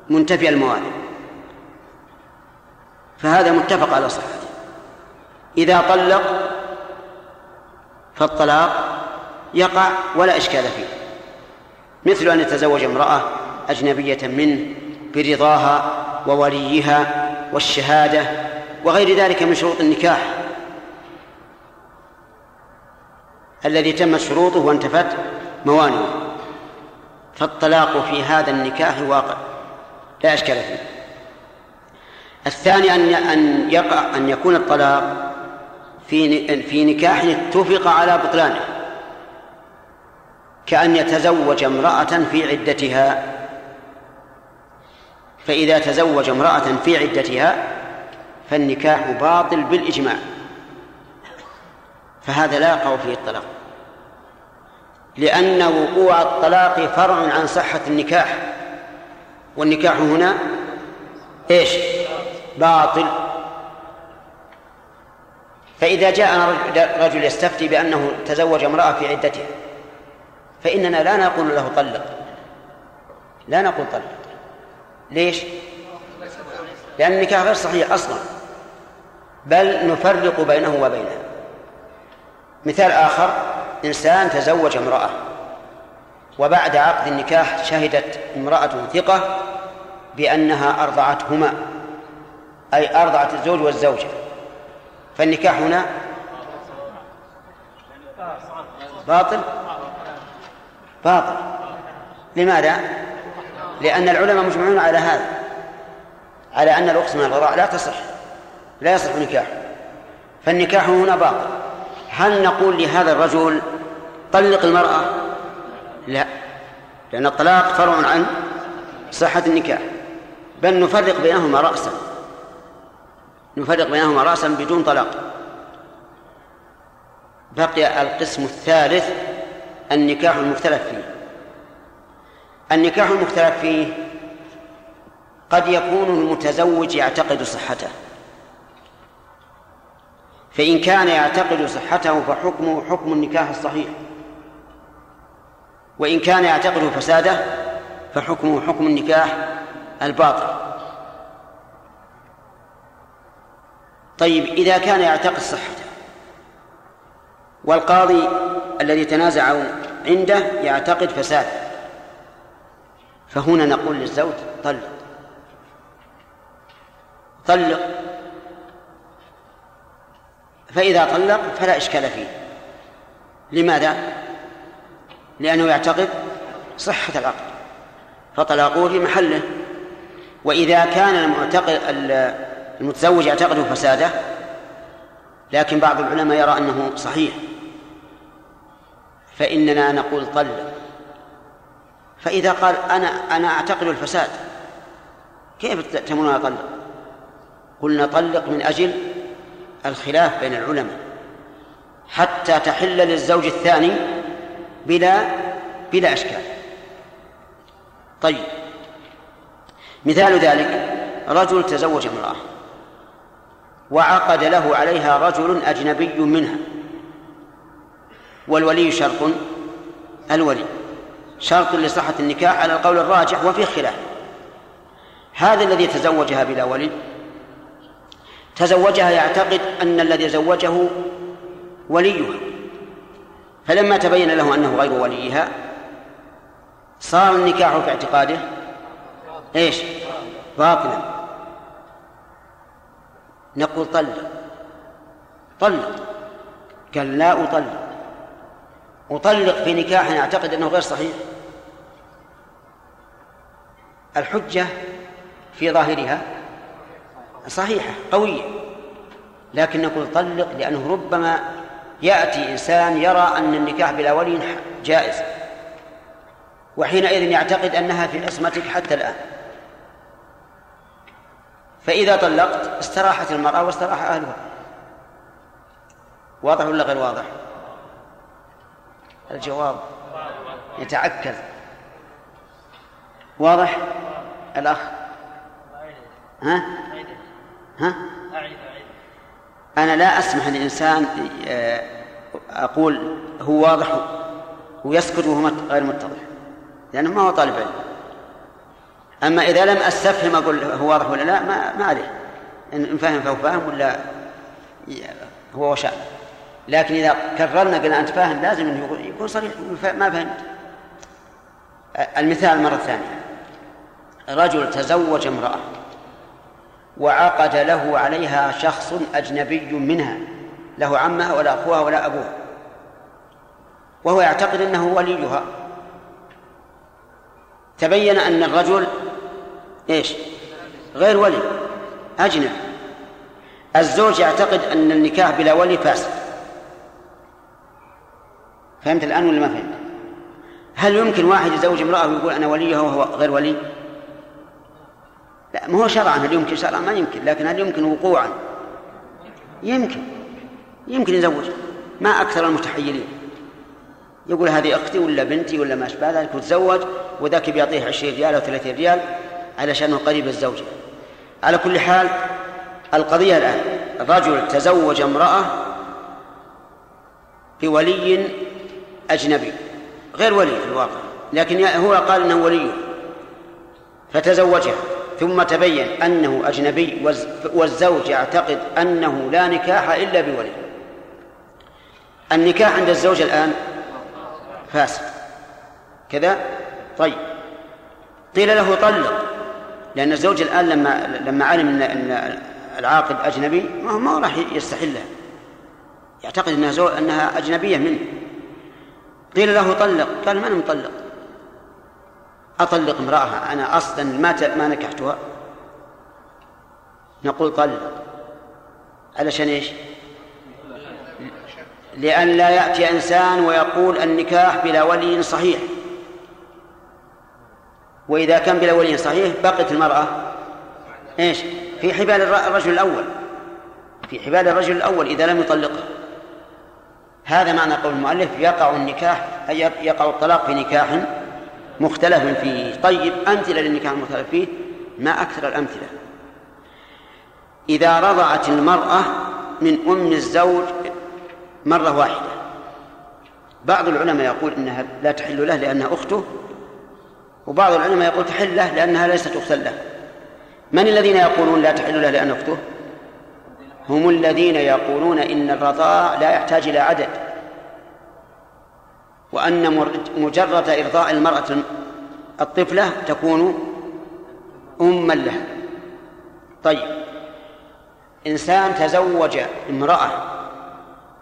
منتفي الموانع، فهذا متفق على صحته. إذا طلق فالطلاق يقع ولا إشكال فيه، مثل أن يتزوج امرأة أجنبية منه برضاها ووليها والشهادة وغير ذلك من شروط النكاح الذي تمت شروطه وانتفت موانعه، فالطلاق في هذا النكاح واقع لا إشكال فيه. الثاني أن أن يقع أن يكون الطلاق في في نكاح اتفق على بطلانه، كأن يتزوج امرأة في عدتها، فإذا تزوج امرأة في عدتها فالنكاح باطل بالإجماع، فهذا لا يقع فيه الطلاق، لأن وقوع الطلاق فرع عن صحة النكاح، والنكاح هنا إيش؟ باطل. فإذا جاء رجل يستفتي بأنه تزوج امرأة في عدتها فإننا لا نقول له طلق، لا نقول طلق، ليش؟ لأن النكاح غير صحيح أصلا، بل نفرق بينه وبينها. مثال آخر: إنسان تزوج امرأة وبعد عقد النكاح شهدت امرأة ثقة بأنها أرضعتهما، أي أرضعت الزوج والزوجة، فالنكاح هنا باطل باطل. لماذا؟ لأن العلماء مجمعون على هذا، على أن الأخت من الرضاع لا تصح، لا يصح نكاح، فالنكاح هنا باطل. هل نقول لهذا الرجل طلق المرأة؟ لا، لأن الطلاق فرع عن صحة النكاح، بل نفرق بينهما رأسا، نفرق بينهما رأسا بدون طلاق. بقي القسم الثالث: النكاح المختلف فيه. النكاح المختلف فيه قد يكون المتزوج يعتقد صحته، فإن كان يعتقد صحته فحكمه حكم النكاح الصحيح، وإن كان يعتقد فساده فحكمه حكم النكاح الباطل. طيب، إذا كان يعتقد صحته والقاضي الذي تنازع عنده يعتقد فساده، فهنا نقول للزوج طلق طلق فإذا طلق فلا إشكال فيه. لماذا؟ لأنه يعتقد صحة العقد، فطلاقوه في محله. وإذا كان المعتقد المتزوج يعتقد فساده، لكن بعض العلماء يرى أنه صحيح، فإننا نقول طلق. فإذا قال أنا أنا أعتقد الفساد، كيف تأتمرون أطلق؟ قلنا طلق من أجل الخلاف بين العلماء حتى تحل للزوج الثاني بلا بلا أشكال. طيب، مثال ذلك رجل تزوج امرأة وعقد له عليها رجل أجنبي منها، والولي شرط، الولي شرط لصحة النكاح على القول الراجح وفي خلاف. هذا الذي تزوجها بلا ولي تزوجها يعتقد أن الذي زوجه وليها، فلما تبين له أنه غير وليها صار النكاح في اعتقاده إيش؟ باطلا. نقول طلق طلق، قال لا أطلق، أطلق في نكاح أعتقد أنه غير صحيح. الحجة في ظاهرها صحيحة قوية، لكن نقول طلق لأنه ربما يأتي إنسان يرى أن النكاح بلا ولي جائز، وحينئذ يعتقد أنها في عصمتك حتى الآن، فإذا طلقت استراحت المرأة واستراح أهلها. واضح ولا غير واضح؟ الجواب يتأكد. واضح الأخ؟ ها؟ ها؟ أنا لا أسمح للإنسان أقول هو واضح ويسكت وهو غير متضح، لأنه ما هو طالب علم. أما إذا لم أستفهم أقول هو واضح ولا لا، ما, ما عليه، إن فاهم فهو فاهم ولا هو وشأن. لكن إذا كررنا قلنا أنت فاهم، لازم أنه يكون صريح ما فهمت. المثال مرة ثانية، رجل تزوج امرأة وعقد له عليها شخص أجنبي منها، له عمها ولا أخوها ولا أبوها، وهو يعتقد أنه وليها. تبين أن الرجل إيش؟ غير ولي، أجنبي. الزوج يعتقد أن النكاح بلا ولي فاسد. فهمت الآن ولا ما فهمت؟ هل يمكن واحد يزوج امرأة ويقول أنا وليها وهو غير ولي؟ لا، ما هو شرعا. هل يمكن شرعا؟ ما يمكن. لكن هل يمكن وقوعا؟ يمكن، يمكن يزوج. ما أكثر المتحيلين، يقول هذه أختي ولا بنتي ولا ما أشبه ذلك، وتزوج، وذاك بيعطيه عشرين ريال أو ثلاثين ريال علشانه قريب الزوجة. على كل حال القضية الآن الرجل تزوج امرأة بولي أجنبي، غير ولي في الواقع، لكن هو قال أنه ولي فتزوجه، ثم تبين أنه أجنبي، والزوج يعتقد أنه لا نكاح إلا بولي. النكاح عند الزوج الآن فاسد كذا. طيب، قيل له طلق، لأن الزوج الآن لما لما علم أن العاقد أجنبي ما هو ما راح يستحلها، يعتقد أنها, أنها أجنبية منه. قيل له طلق، قال ما أنا مطلق، أطلق امرأة أنا أصلا ما, ما نكحتها. نقول طلق علشان إيش؟ لأن لا يأتي إنسان ويقول النكاح بلا ولي صحيح، وإذا كان بلا ولي صحيح بقت المرأة إيش؟ في حبال الرجل الأول، في حبال الرجل الأول إذا لم يطلقها. هذا معنى قول المؤلف يقع النكاح، يقع الطلاق في نكاح مختلف فيه. طيب، أمثلة للنكاح المختلف فيه ما أكثر الأمثلة. إذا رضعت المرأة من أم الزوج مرة واحدة، بعض العلماء يقول إنها لا تحل له لأنها أخته، وبعض العلماء يقول تحل له لأنها ليست أختا له. من الذين يقولون لا تحل له لأنها أخته؟ هم الذين يقولون إن الرضاع لا يحتاج إلى عدد، وأن مجرد إرضاء المرأة الطفلة تكون أما لها. طيب، إنسان تزوج امرأة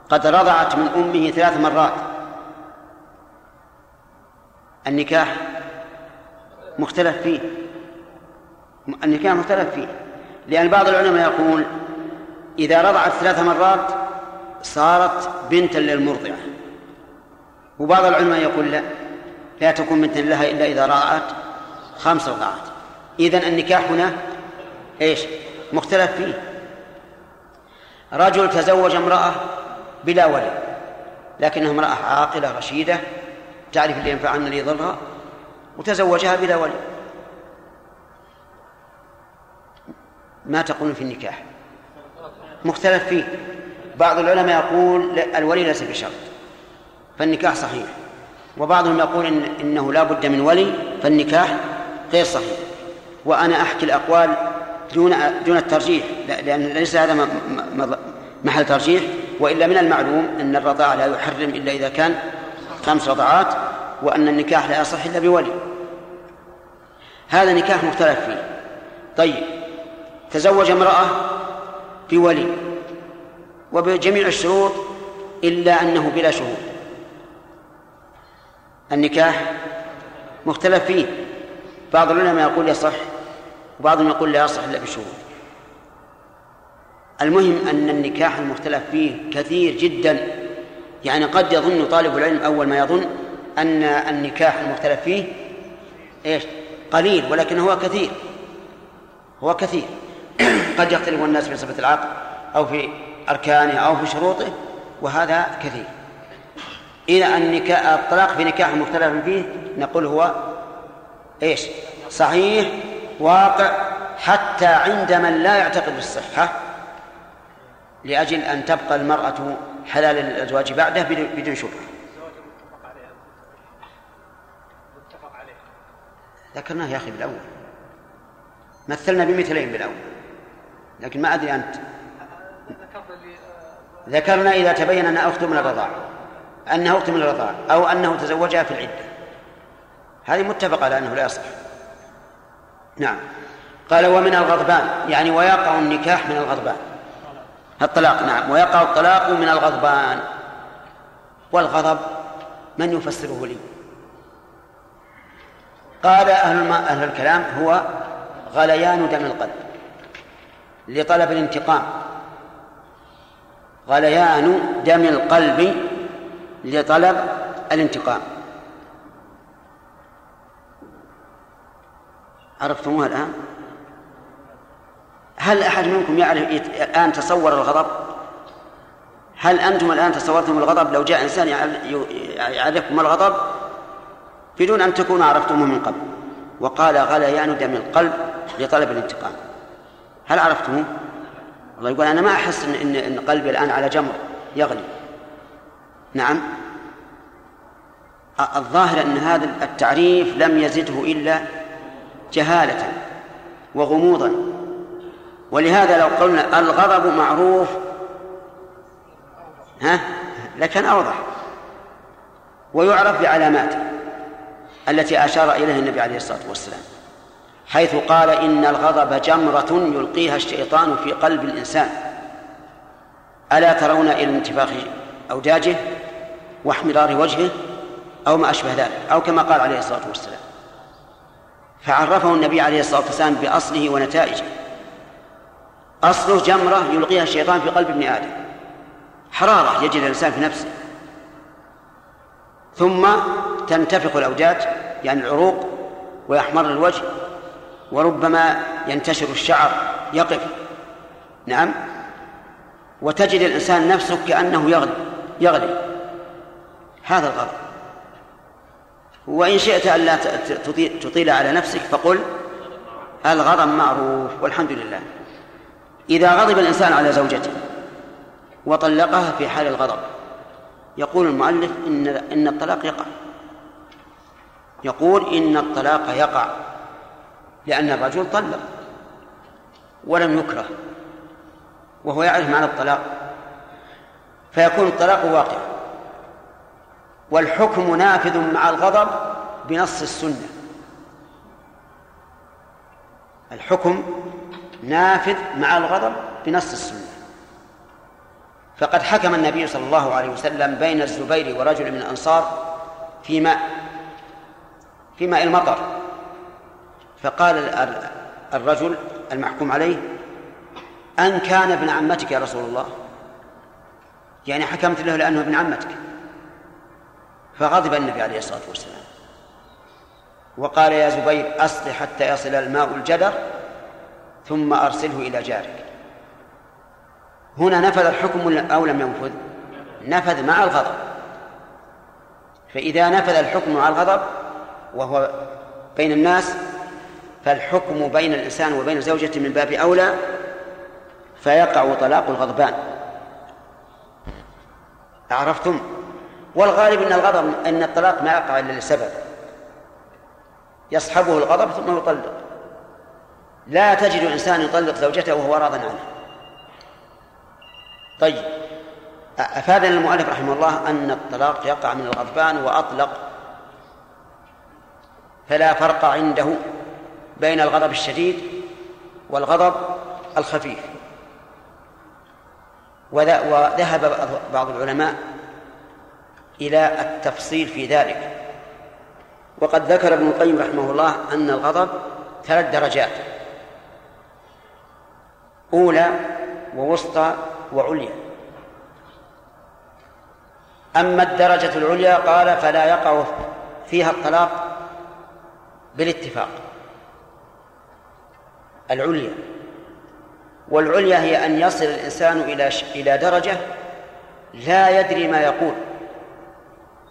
قد رضعت من أمه ثلاث مرات، النكاح مختلف فيه، النكاح مختلف فيه، لأن بعض العلماء يقول إذا رضعت ثلاث مرات صارت بنتا للمرضعة، وبعض العلماء يقول لا لا تكون بنتا لها إلا إذا رضعت خمس رضعات. إذن النكاح هنا إيش؟ مختلف فيه. رجل تزوج امرأة بلا ولي، لكنها امرأة عاقلة رشيدة تعرف اللي ينفعها واللي يضرها، وتزوجها بلا ولي. ما تقول في النكاح مختلف فيه. بعض العلماء يقول الولي ليس بشرط فالنكاح صحيح، وبعضهم يقول إن إنه لا بد من ولي فالنكاح غير صحيح. وأنا أحكي الأقوال دون دون الترجيح، لأن ليس هذا محل ترجيح، وإلا من المعلوم أن الرضاع لا يحرم إلا إذا كان خمس رضعات، وأن النكاح لا يصح إلا بولي. هذا نكاح مختلف فيه. طيب، تزوج امرأة بولي وبجميع الشروط إلا أنه بلا شهود، النكاح مختلف فيه. بعض العلماء يقول يصح، وبعضهم يقول لا يصح إلا بشهود. المهم أن النكاح المختلف فيه كثير جدا، يعني قد يظن طالب العلم أول ما يظن أن النكاح المختلف فيه إيش؟ قليل، ولكن هو كثير، هو كثير. قد يختلف الناس في صفة العقد أو في أركانه أو في شروطه، وهذا كثير. إلى أن الطلاق في نكاح مختلف فيه نقول هو إيش؟ صحيح واقع حتى عند من لا يعتقد بالصحة، لأجل أن تبقى المرأة حلال الأزواج بعده بدون شبهة. ذكرناه يا أخي بالأول، مثلنا بمثلين بالأول، لكن ما أدري أنت. ذكرنا إذا تبين أن أخت من الرضاعة أنه أخت من الرضاعة أو أنه تزوجها في العدة، هذه متفق على أنه لا يصح. نعم. قال ومن الغضبان، يعني ويقع النكاح من الغضبان، الطلاق. نعم، ويقع الطلاق من الغضبان. والغضب من يفسره لي؟ قال أهل, أهل الكلام هو غليان دم القلب لطلب الانتقام، غليان دم القلب لطلب الانتقام. عرفتموها الآن؟ هل أحد منكم يعرف الآن تصور الغضب؟ هل أنتم الآن تصورتم الغضب؟ لو جاء إنسان يعرفكم الغضب بدون أن تكونوا عرفتموه من قبل وقال غليان دم القلب لطلب الانتقام، هل عرفتموه؟ الله يقول أنا ما أحس إن, إن قلبي الآن على جمر يغلي. نعم، الظاهر أن هذا التعريف لم يزده إلا جهالة وغموضا. ولهذا لو قلنا الغضب معروف ها لكان أوضح، ويعرف بعلاماته التي أشار إليها النبي عليه الصلاة والسلام، حيث قال إن الغضب جمرة يلقيها الشيطان في قلب الإنسان، ألا ترون إلى انتفاخ أوداجه واحمرار وجهه أو ما أشبه ذلك، أو كما قال عليه الصلاة والسلام. فعرفه النبي عليه الصلاة والسلام بأصله ونتائجه. أصله جمرة يلقيها الشيطان في قلب ابن آدم، حرارة يجد الإنسان في نفسه، ثم تنتفخ الأوداج يعني العروق ويحمر الوجه، وربما ينتشر الشعر يقف. نعم، وتجد الإنسان نفسه كأنه يغلي, يغلي. هذا الغضب. وإن شئت ألا تطيل على نفسك فقل الغضب معروف والحمد لله. إذا غضب الإنسان على زوجته وطلقها في حال الغضب، يقول المؤلف إن, إن الطلاق يقع، يقول إن الطلاق يقع، لأن الرجل طلق ولم يكره وهو يعرف معنى الطلاق، فيكون الطلاق واقع. والحكم نافذ مع الغضب بنص السنة، الحكم نافذ مع الغضب بنص السنة. فقد حكم النبي صلى الله عليه وسلم بين الزبير ورجل من الأنصار في ماء في ماء المطر، فقال الرجل المحكوم عليه أن كان ابن عمتك يا رسول الله، يعني حكمت له لأنه ابن عمتك. فغضب النبي عليه الصلاة والسلام وقال يا زبير أصل حتى يصل الماء الجدر ثم أرسله إلى جارك. هنا نفذ الحكم أو لم ينفذ؟ نفذ مع الغضب. فإذا نفذ الحكم مع الغضب وهو بين الناس، فالحكم بين الإنسان وبين زوجته من باب أولى فيقع طلاق غضبان. عرفتم؟ والغالب أن الغضب أن الطلاق ما يقع إلا لسبب يصحبه الغضب ثم يطلق. لا تجد إنسان يطلق زوجته وهو راضٍ عنه. طيب، أفادنا المؤلف رحمه الله أن الطلاق يقع من الغضبان وأطلق، فلا فرق عنده بين الغضب الشديد والغضب الخفيف. وذهب بعض العلماء إلى التفصيل في ذلك، وقد ذكر ابن القيم رحمه الله أن الغضب ثلاث درجات: أولى ووسطى وعليا. أما الدرجة العليا قال فلا يقع فيها الطلاق بالاتفاق. العليا، والعليا هي أن يصل الإنسان إلى درجة لا يدري ما يقول،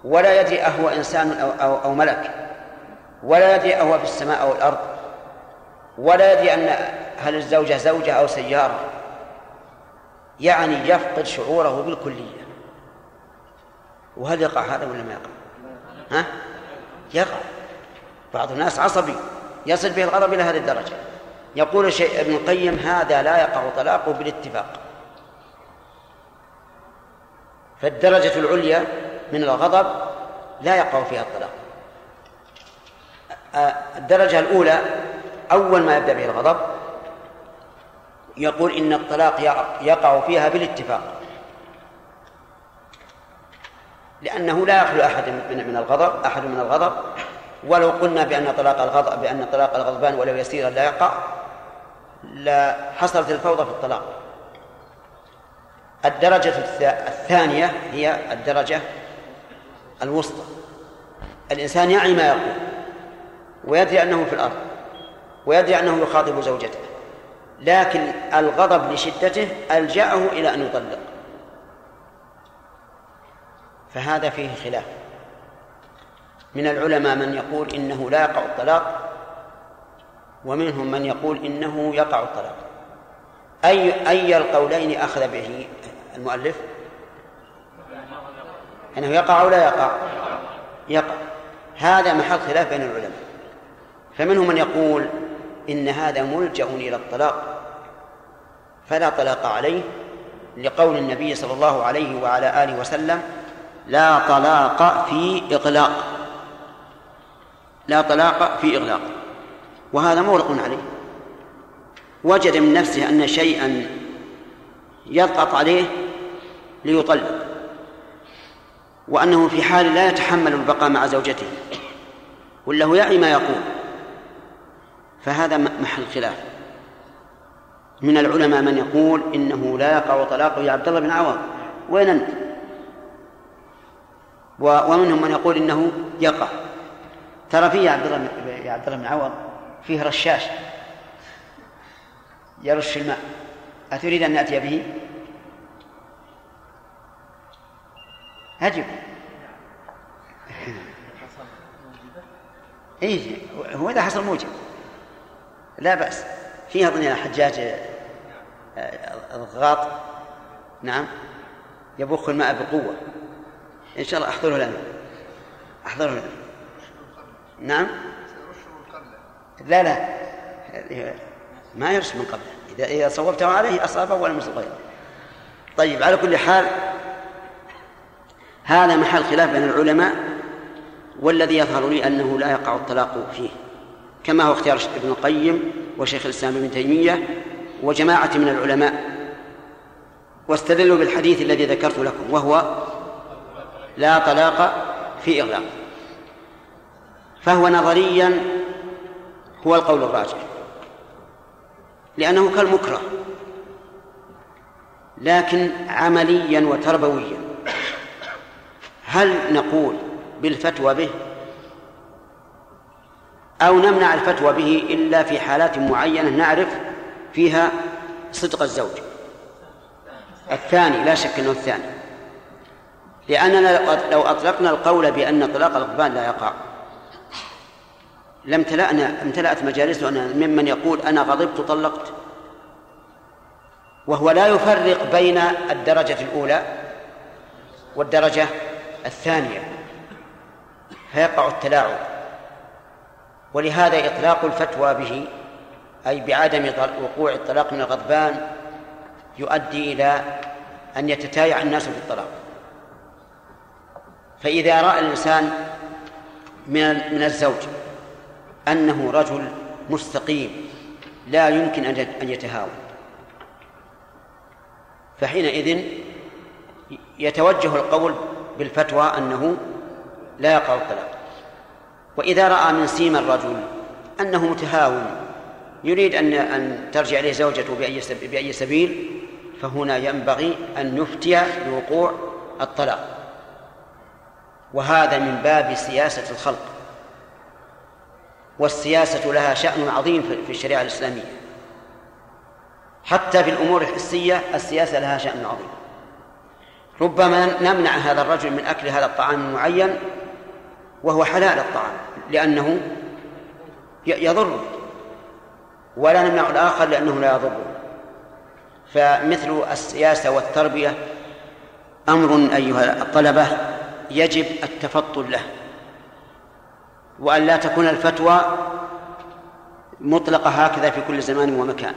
ولا يدري أهو إنسان أو, أو ملك، ولا يدري أهو في السماء أو الأرض، ولا يدري أن هل الزوجة زوجة أو سيارة، يعني يفقد شعوره بالكلية. وهل يقع هذا ولا ما يقع؟ ها؟ يقع. بعض الناس عصبي يصل به الغضب إلى هذه الدرجة. يقول شيء ابن القيم: هذا لا يقع طلاقه بالاتفاق. فالدرجة العليا من الغضب لا يقع فيها الطلاق. الدرجة الأولى، أول ما يبدأ به الغضب، يقول إن الطلاق يقع فيها بالاتفاق، لأنه لا يخلو أحد من الغضب أحد من الغضب ولو قلنا بأن طلاق الغضب بأن طلاق الغضبان ولو يسيرا لا يقع، لحصلت الفوضى في الطلاق. الدرجة الثانية هي الدرجة الوسطى، الإنسان يعي ما يقول، ويدري أنه في الأرض، ويدري أنه يخاطب زوجته، لكن الغضب لشدته ألجأه إلى أن يطلق. فهذا فيه خلاف، من العلماء من يقول إنه لا يقع الطلاق، ومنهم من يقول إنه يقع الطلاق. أي, أي القولين أخذ به المؤلف؟ أنه يقع أو لا يقع؟ يقع. هذا محل خلاف بين العلماء، فمنهم من يقول إن هذا ملجأ إلى الطلاق فلا طلاق عليه، لقول النبي صلى الله عليه وعلى آله وسلم: لا طلاق في إغلاق. لا طلاق في إغلاق. وهذا مغلق عليه، وجد من نفسه أن شيئا يضغط عليه ليطلق، وأنه في حال لا يتحمل البقاء مع زوجته، وله يعي ما يقول، فهذا محل خلاف. من العلماء من يقول إنه لا يقع طلاقه. يا عبد الله بن عوام، وين أنت؟ ومنهم من يقول إنه يقع. ترى فيه يا عبد الله بن عوام فيه رشاش يرش الماء، أتريد أن نأتي به؟ أجب. إيه، هو إذا حصل موجب لا بأس. فيها ظني الحجاج الغاط، نعم، يبخ الماء بقوة. إن شاء الله أحضره لنا، أحضره لنا. نعم. لا لا، ما يرش من قبله، إذا صوبته عليه أصابه ولا مصيبه. طيب، على كل حال هذا محل خلاف بين العلماء، والذي يظهر لي أنه لا يقع الطلاق فيه، كما هو اختيار ابن القيم وشيخ الإسلام ابن تيمية وجماعة من العلماء. واستدلوا بالحديث الذي ذكرت لكم، وهو لا طلاق في إغلاق. فهو نظريا هو القول الراجح، لأنه كالمكره، لكن عمليا وتربويا هل نقول بالفتوى به، أو نمنع الفتوى به إلا في حالات معينة نعرف فيها صدق الزوج؟ الثاني، لا شك أنه الثاني، لأننا لو أطلقنا القول بأن طلاق الغضبان لا يقع لم امتلأت مجالسنا ممن يقول أنا غضبت طلقت، وهو لا يفرق بين الدرجة الأولى والدرجة الثانية فيقع التلاعب، ولهذا إطلاق الفتوى به أي بعدم وقوع الطلاق من الغضبان يؤدي إلى أن يتتايع الناس في الطلاق. فإذا رأى الإنسان من الزوج أنه رجل مستقيم لا يمكن أن يتهاون، فحينئذ يتوجه القول بالفتوى أنه لا يقع الطلاق. وإذا رأى من سيما الرجل أنه متهاون يريد أن أن ترجع إليه زوجته بأي سبيل، فهنا ينبغي أن نفتي بوقوع الطلاق، وهذا من باب سياسة الخلق، والسياسة لها شأن عظيم في الشريعة الإسلامية، حتى في الأمور الحسية السياسة لها شأن عظيم. ربما نمنع هذا الرجل من أكل هذا الطعام المعين وهو حلال الطعام لأنه يضره، ولا نمنع الآخر لأنه لا يضره. فمثل السياسة والتربية أمر أيها الطلبة يجب التفطن له، وأن لا تكون الفتوى مطلقة هكذا في كل زمان ومكان.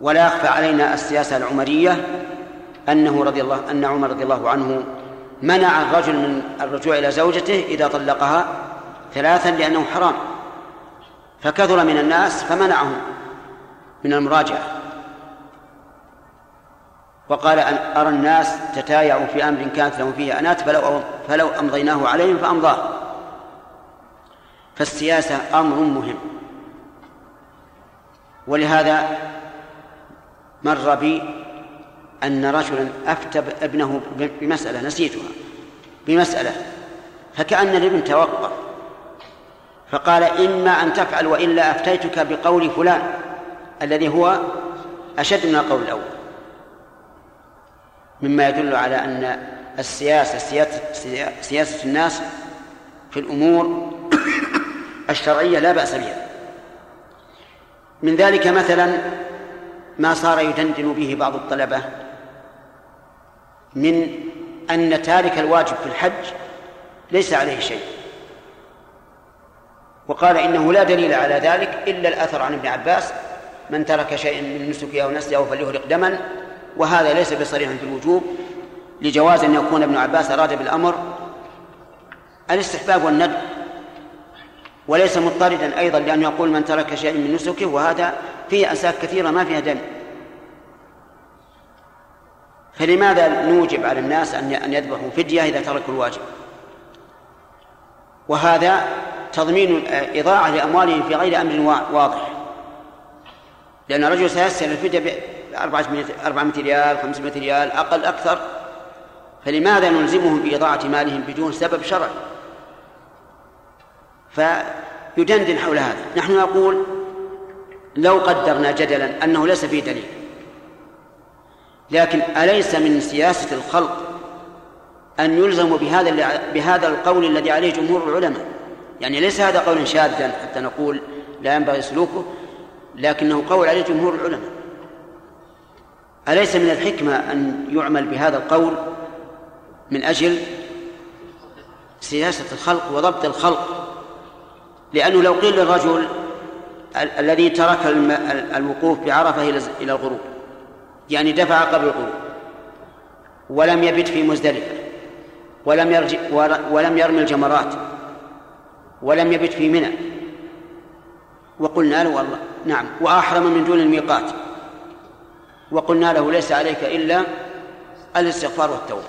ولا يخفى علينا السياسة العمرية أنه رضي الله أن عمر رضي الله عنه منع الرجل من الرجوع إلى زوجته إذا طلقها ثلاثا لأنه حرام، فكثر من الناس فمنعهم من المراجعة، وقال أن أرى الناس تتايعوا في أمر كانت لهم فيه أنات فلو, فلو أمضيناه عليهم فأمضاه. فالسياسة أمر مهم، ولهذا مر بي أن رجلا أفتى ابنه بمسألة نسيتها بمسألة، فكأن الابن توقف فقال إما أن تفعل وإلا أفتيتك بقول فلان الذي هو أشد من القول الأول، مما يدل على أن السياسة سياسة, سياسة الناس في الأمور الشرعية لا بأس بها. من ذلك مثلا ما صار يدندن به بعض الطلبة من أن تارك الواجب في الحج ليس عليه شيء، وقال إنه لا دليل على ذلك إلا الأثر عن ابن عباس من ترك شيئا من نسكه أو نسله فليهرق دما، وهذا ليس بصريح في الوجوب، لجواز أن يكون ابن عباس أراد بالأمر الاستحباب والندب، وليس مضطردا أيضا لأنه يقول من ترك شيئا من نسكه، وهذا فيه أنساك كثيرة ما فيها دم. فلماذا نوجب على الناس أن يذبحوا فدية إذا تركوا الواجب؟ وهذا تضمين إضاعة لأموالهم في غير أمر واضح، لأن الرجل سيسر الفدية بأربعمائة ريال خمسمائة ريال أقل أكثر، فلماذا نلزمهم بإضاعة مالهم بدون سبب شرعي؟ فيدندن حول هذا. نحن نقول لو قدرنا جدلا أنه ليس فيه دليل، لكن أليس من سياسة الخلق أن يلزم بهذا, بهذا القول الذي عليه جمهور العلماء؟ يعني ليس هذا قول شاذا حتى نقول لا ينبغي سلوكه، لكنه قول عليه جمهور العلماء. أليس من الحكمة أن يعمل بهذا القول من أجل سياسة الخلق وضبط الخلق؟ لأنه لو قيل للرجل الذي ترك الوقوف بعرفة إلى الغروب، يعني دفع قبل الغروب ولم يبت في مزدلفة ولم, ولم يرمي الجمرات ولم يبت في منى، وقلنا له والله نعم وأحرم من دون الميقات، وقلنا له ليس عليك إلا الاستغفار والتوبة،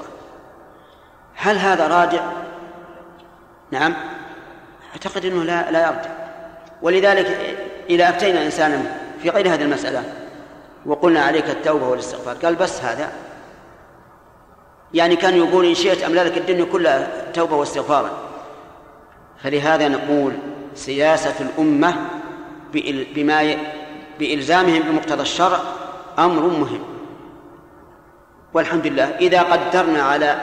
هل هذا راجع؟ نعم أعتقد أنه لا, لا يرجع. ولذلك إذا أفتينا إنسانا في غير هذه المسألة وقلنا عليك التوبة والاستغفار قال بس هذا، يعني كان يقول إن شئت أملألك الدنيا كلها توبة واستغفارا. فلهذا نقول سياسة الأمة بما بإلزامهم بمقتضى الشرع أمر مهم. والحمد لله إذا قدرنا على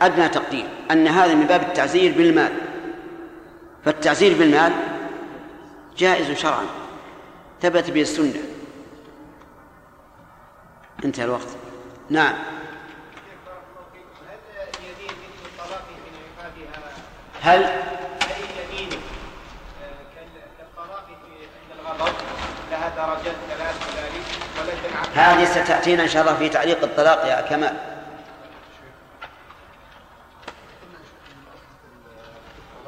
أدنى تقدير أن هذا من باب التعزير بالمال، فالتعزير بالمال جائز شرعا ثبت به السنة، انتهى الوقت. نعم. هل اليمين كالطلاق في الغضب لها درجات ثلاث كذلك ولكن هذه ستأتينا إن شاء الله في تعليق الطلاق يا كمال.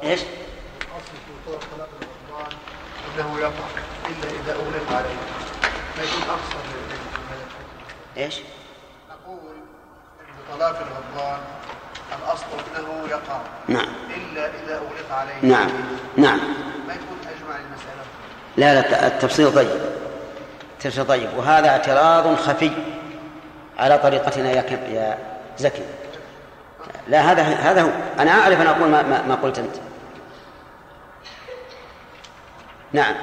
إيش؟ الأصل في طرق طلاق الغضبان أنه يطلق إلا إذا أغلق عليه ما يكون أقصر للملك. إيش؟ نقول أن طلاق الغضبان الأصل أنه يقع. نعم. إلا إذا أغلق عليه. نعم نعم. ما يكون أجمع المسألة. لا لا التفصيل طيب. التفصيل طيب وهذا اعتراض خفي على طريقتنا يا يا زكي. لا هذا هذا هو. أنا أعرف أن أقول ما ما, ما قلت أنت. نعم.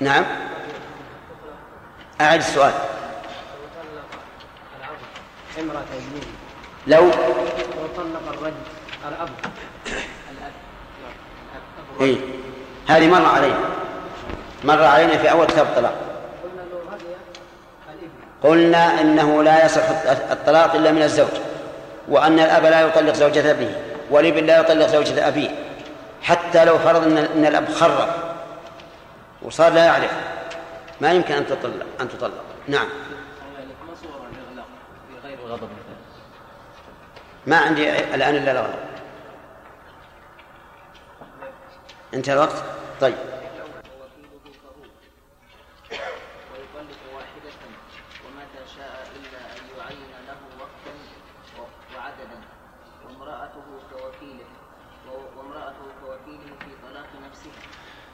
نعم. أعد السؤال. امرأة ابنه لو وطلق الرجل الأب الأب إيه هذه مر علينا مر علينا في أول كتاب الطلاق قلنا له هذه الابن قلنا أنه لا يصح الطلاق إلا من الزوج وأن الأب لا يطلق زوجة ابنه والابن لا يطلق زوجة أبيه حتى لو فرض أن الأب خرف وصار لا يعرف ما يمكن أن تطلق أن تطلق نعم ما عندي الآن إلا الغضب انتهى الوقت طيب ويطلق واحدة ومتى شاء إلا أن يعين له وقتا وعددا وامرأته كوكيله وامرأته كوكيله في طلاق نفسه.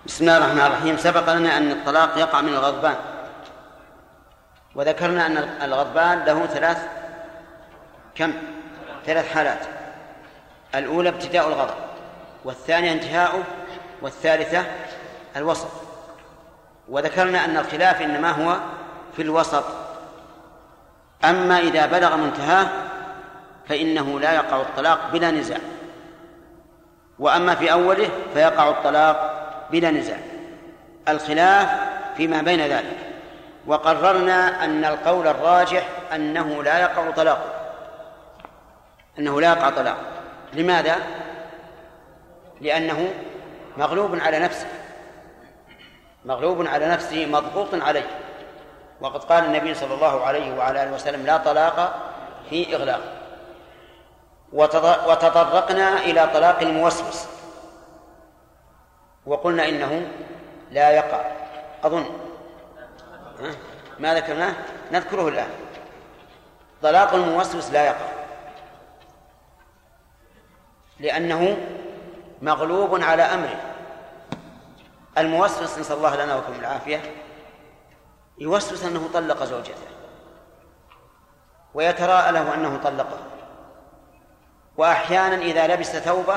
بسم الله الرحمن الرحيم. سبق لنا أن الطلاق يقع من الغضبان وذكرنا أن الغضبان له ثلاث كم؟ ثلاث حالات. الأولى ابتداء الغضب والثانية انتهاؤه والثالثة الوسط. وذكرنا أن الخلاف إنما هو في الوسط. أما إذا بلغ منتهاه فإنه لا يقع الطلاق بلا نزاع وأما في أوله فيقع الطلاق بلا نزاع. الخلاف فيما بين ذلك. وقررنا أن القول الراجح أنه لا يقع طلاق أنه لا يقع طلاق. لماذا؟ لأنه مغلوب على نفسه مغلوب على نفسه مضغوط عليه. وقد قال النبي صلى الله عليه وعلى آله وسلم لا طلاق في إغلاق. وتطرقنا إلى طلاق الموسوس وقلنا إنه لا يقع. أظن ما ذكرناه نذكره الآن. طلاق الموسوس لا يقع لأنه مغلوب على أمره. الموسوس نسأل الله لنا وكم العافية يوسوس أنه طلق زوجته ويتراءى له أنه طلقه. وأحيانا إذا لبس ثوبه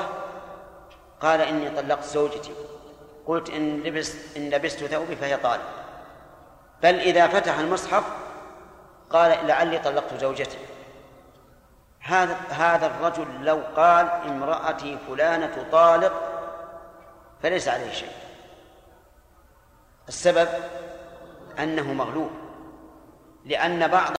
قال إني طلقت زوجتي قلت إن لبست إن لبست ثوبي فهي طالق. بل إذا فتح المصحف قال لعلي طلقت زوجتي. هذا هذا الرجل لو قال امرأتي فلانة طالق فليس عليه شيء. السبب أنه مغلوب لأن بعض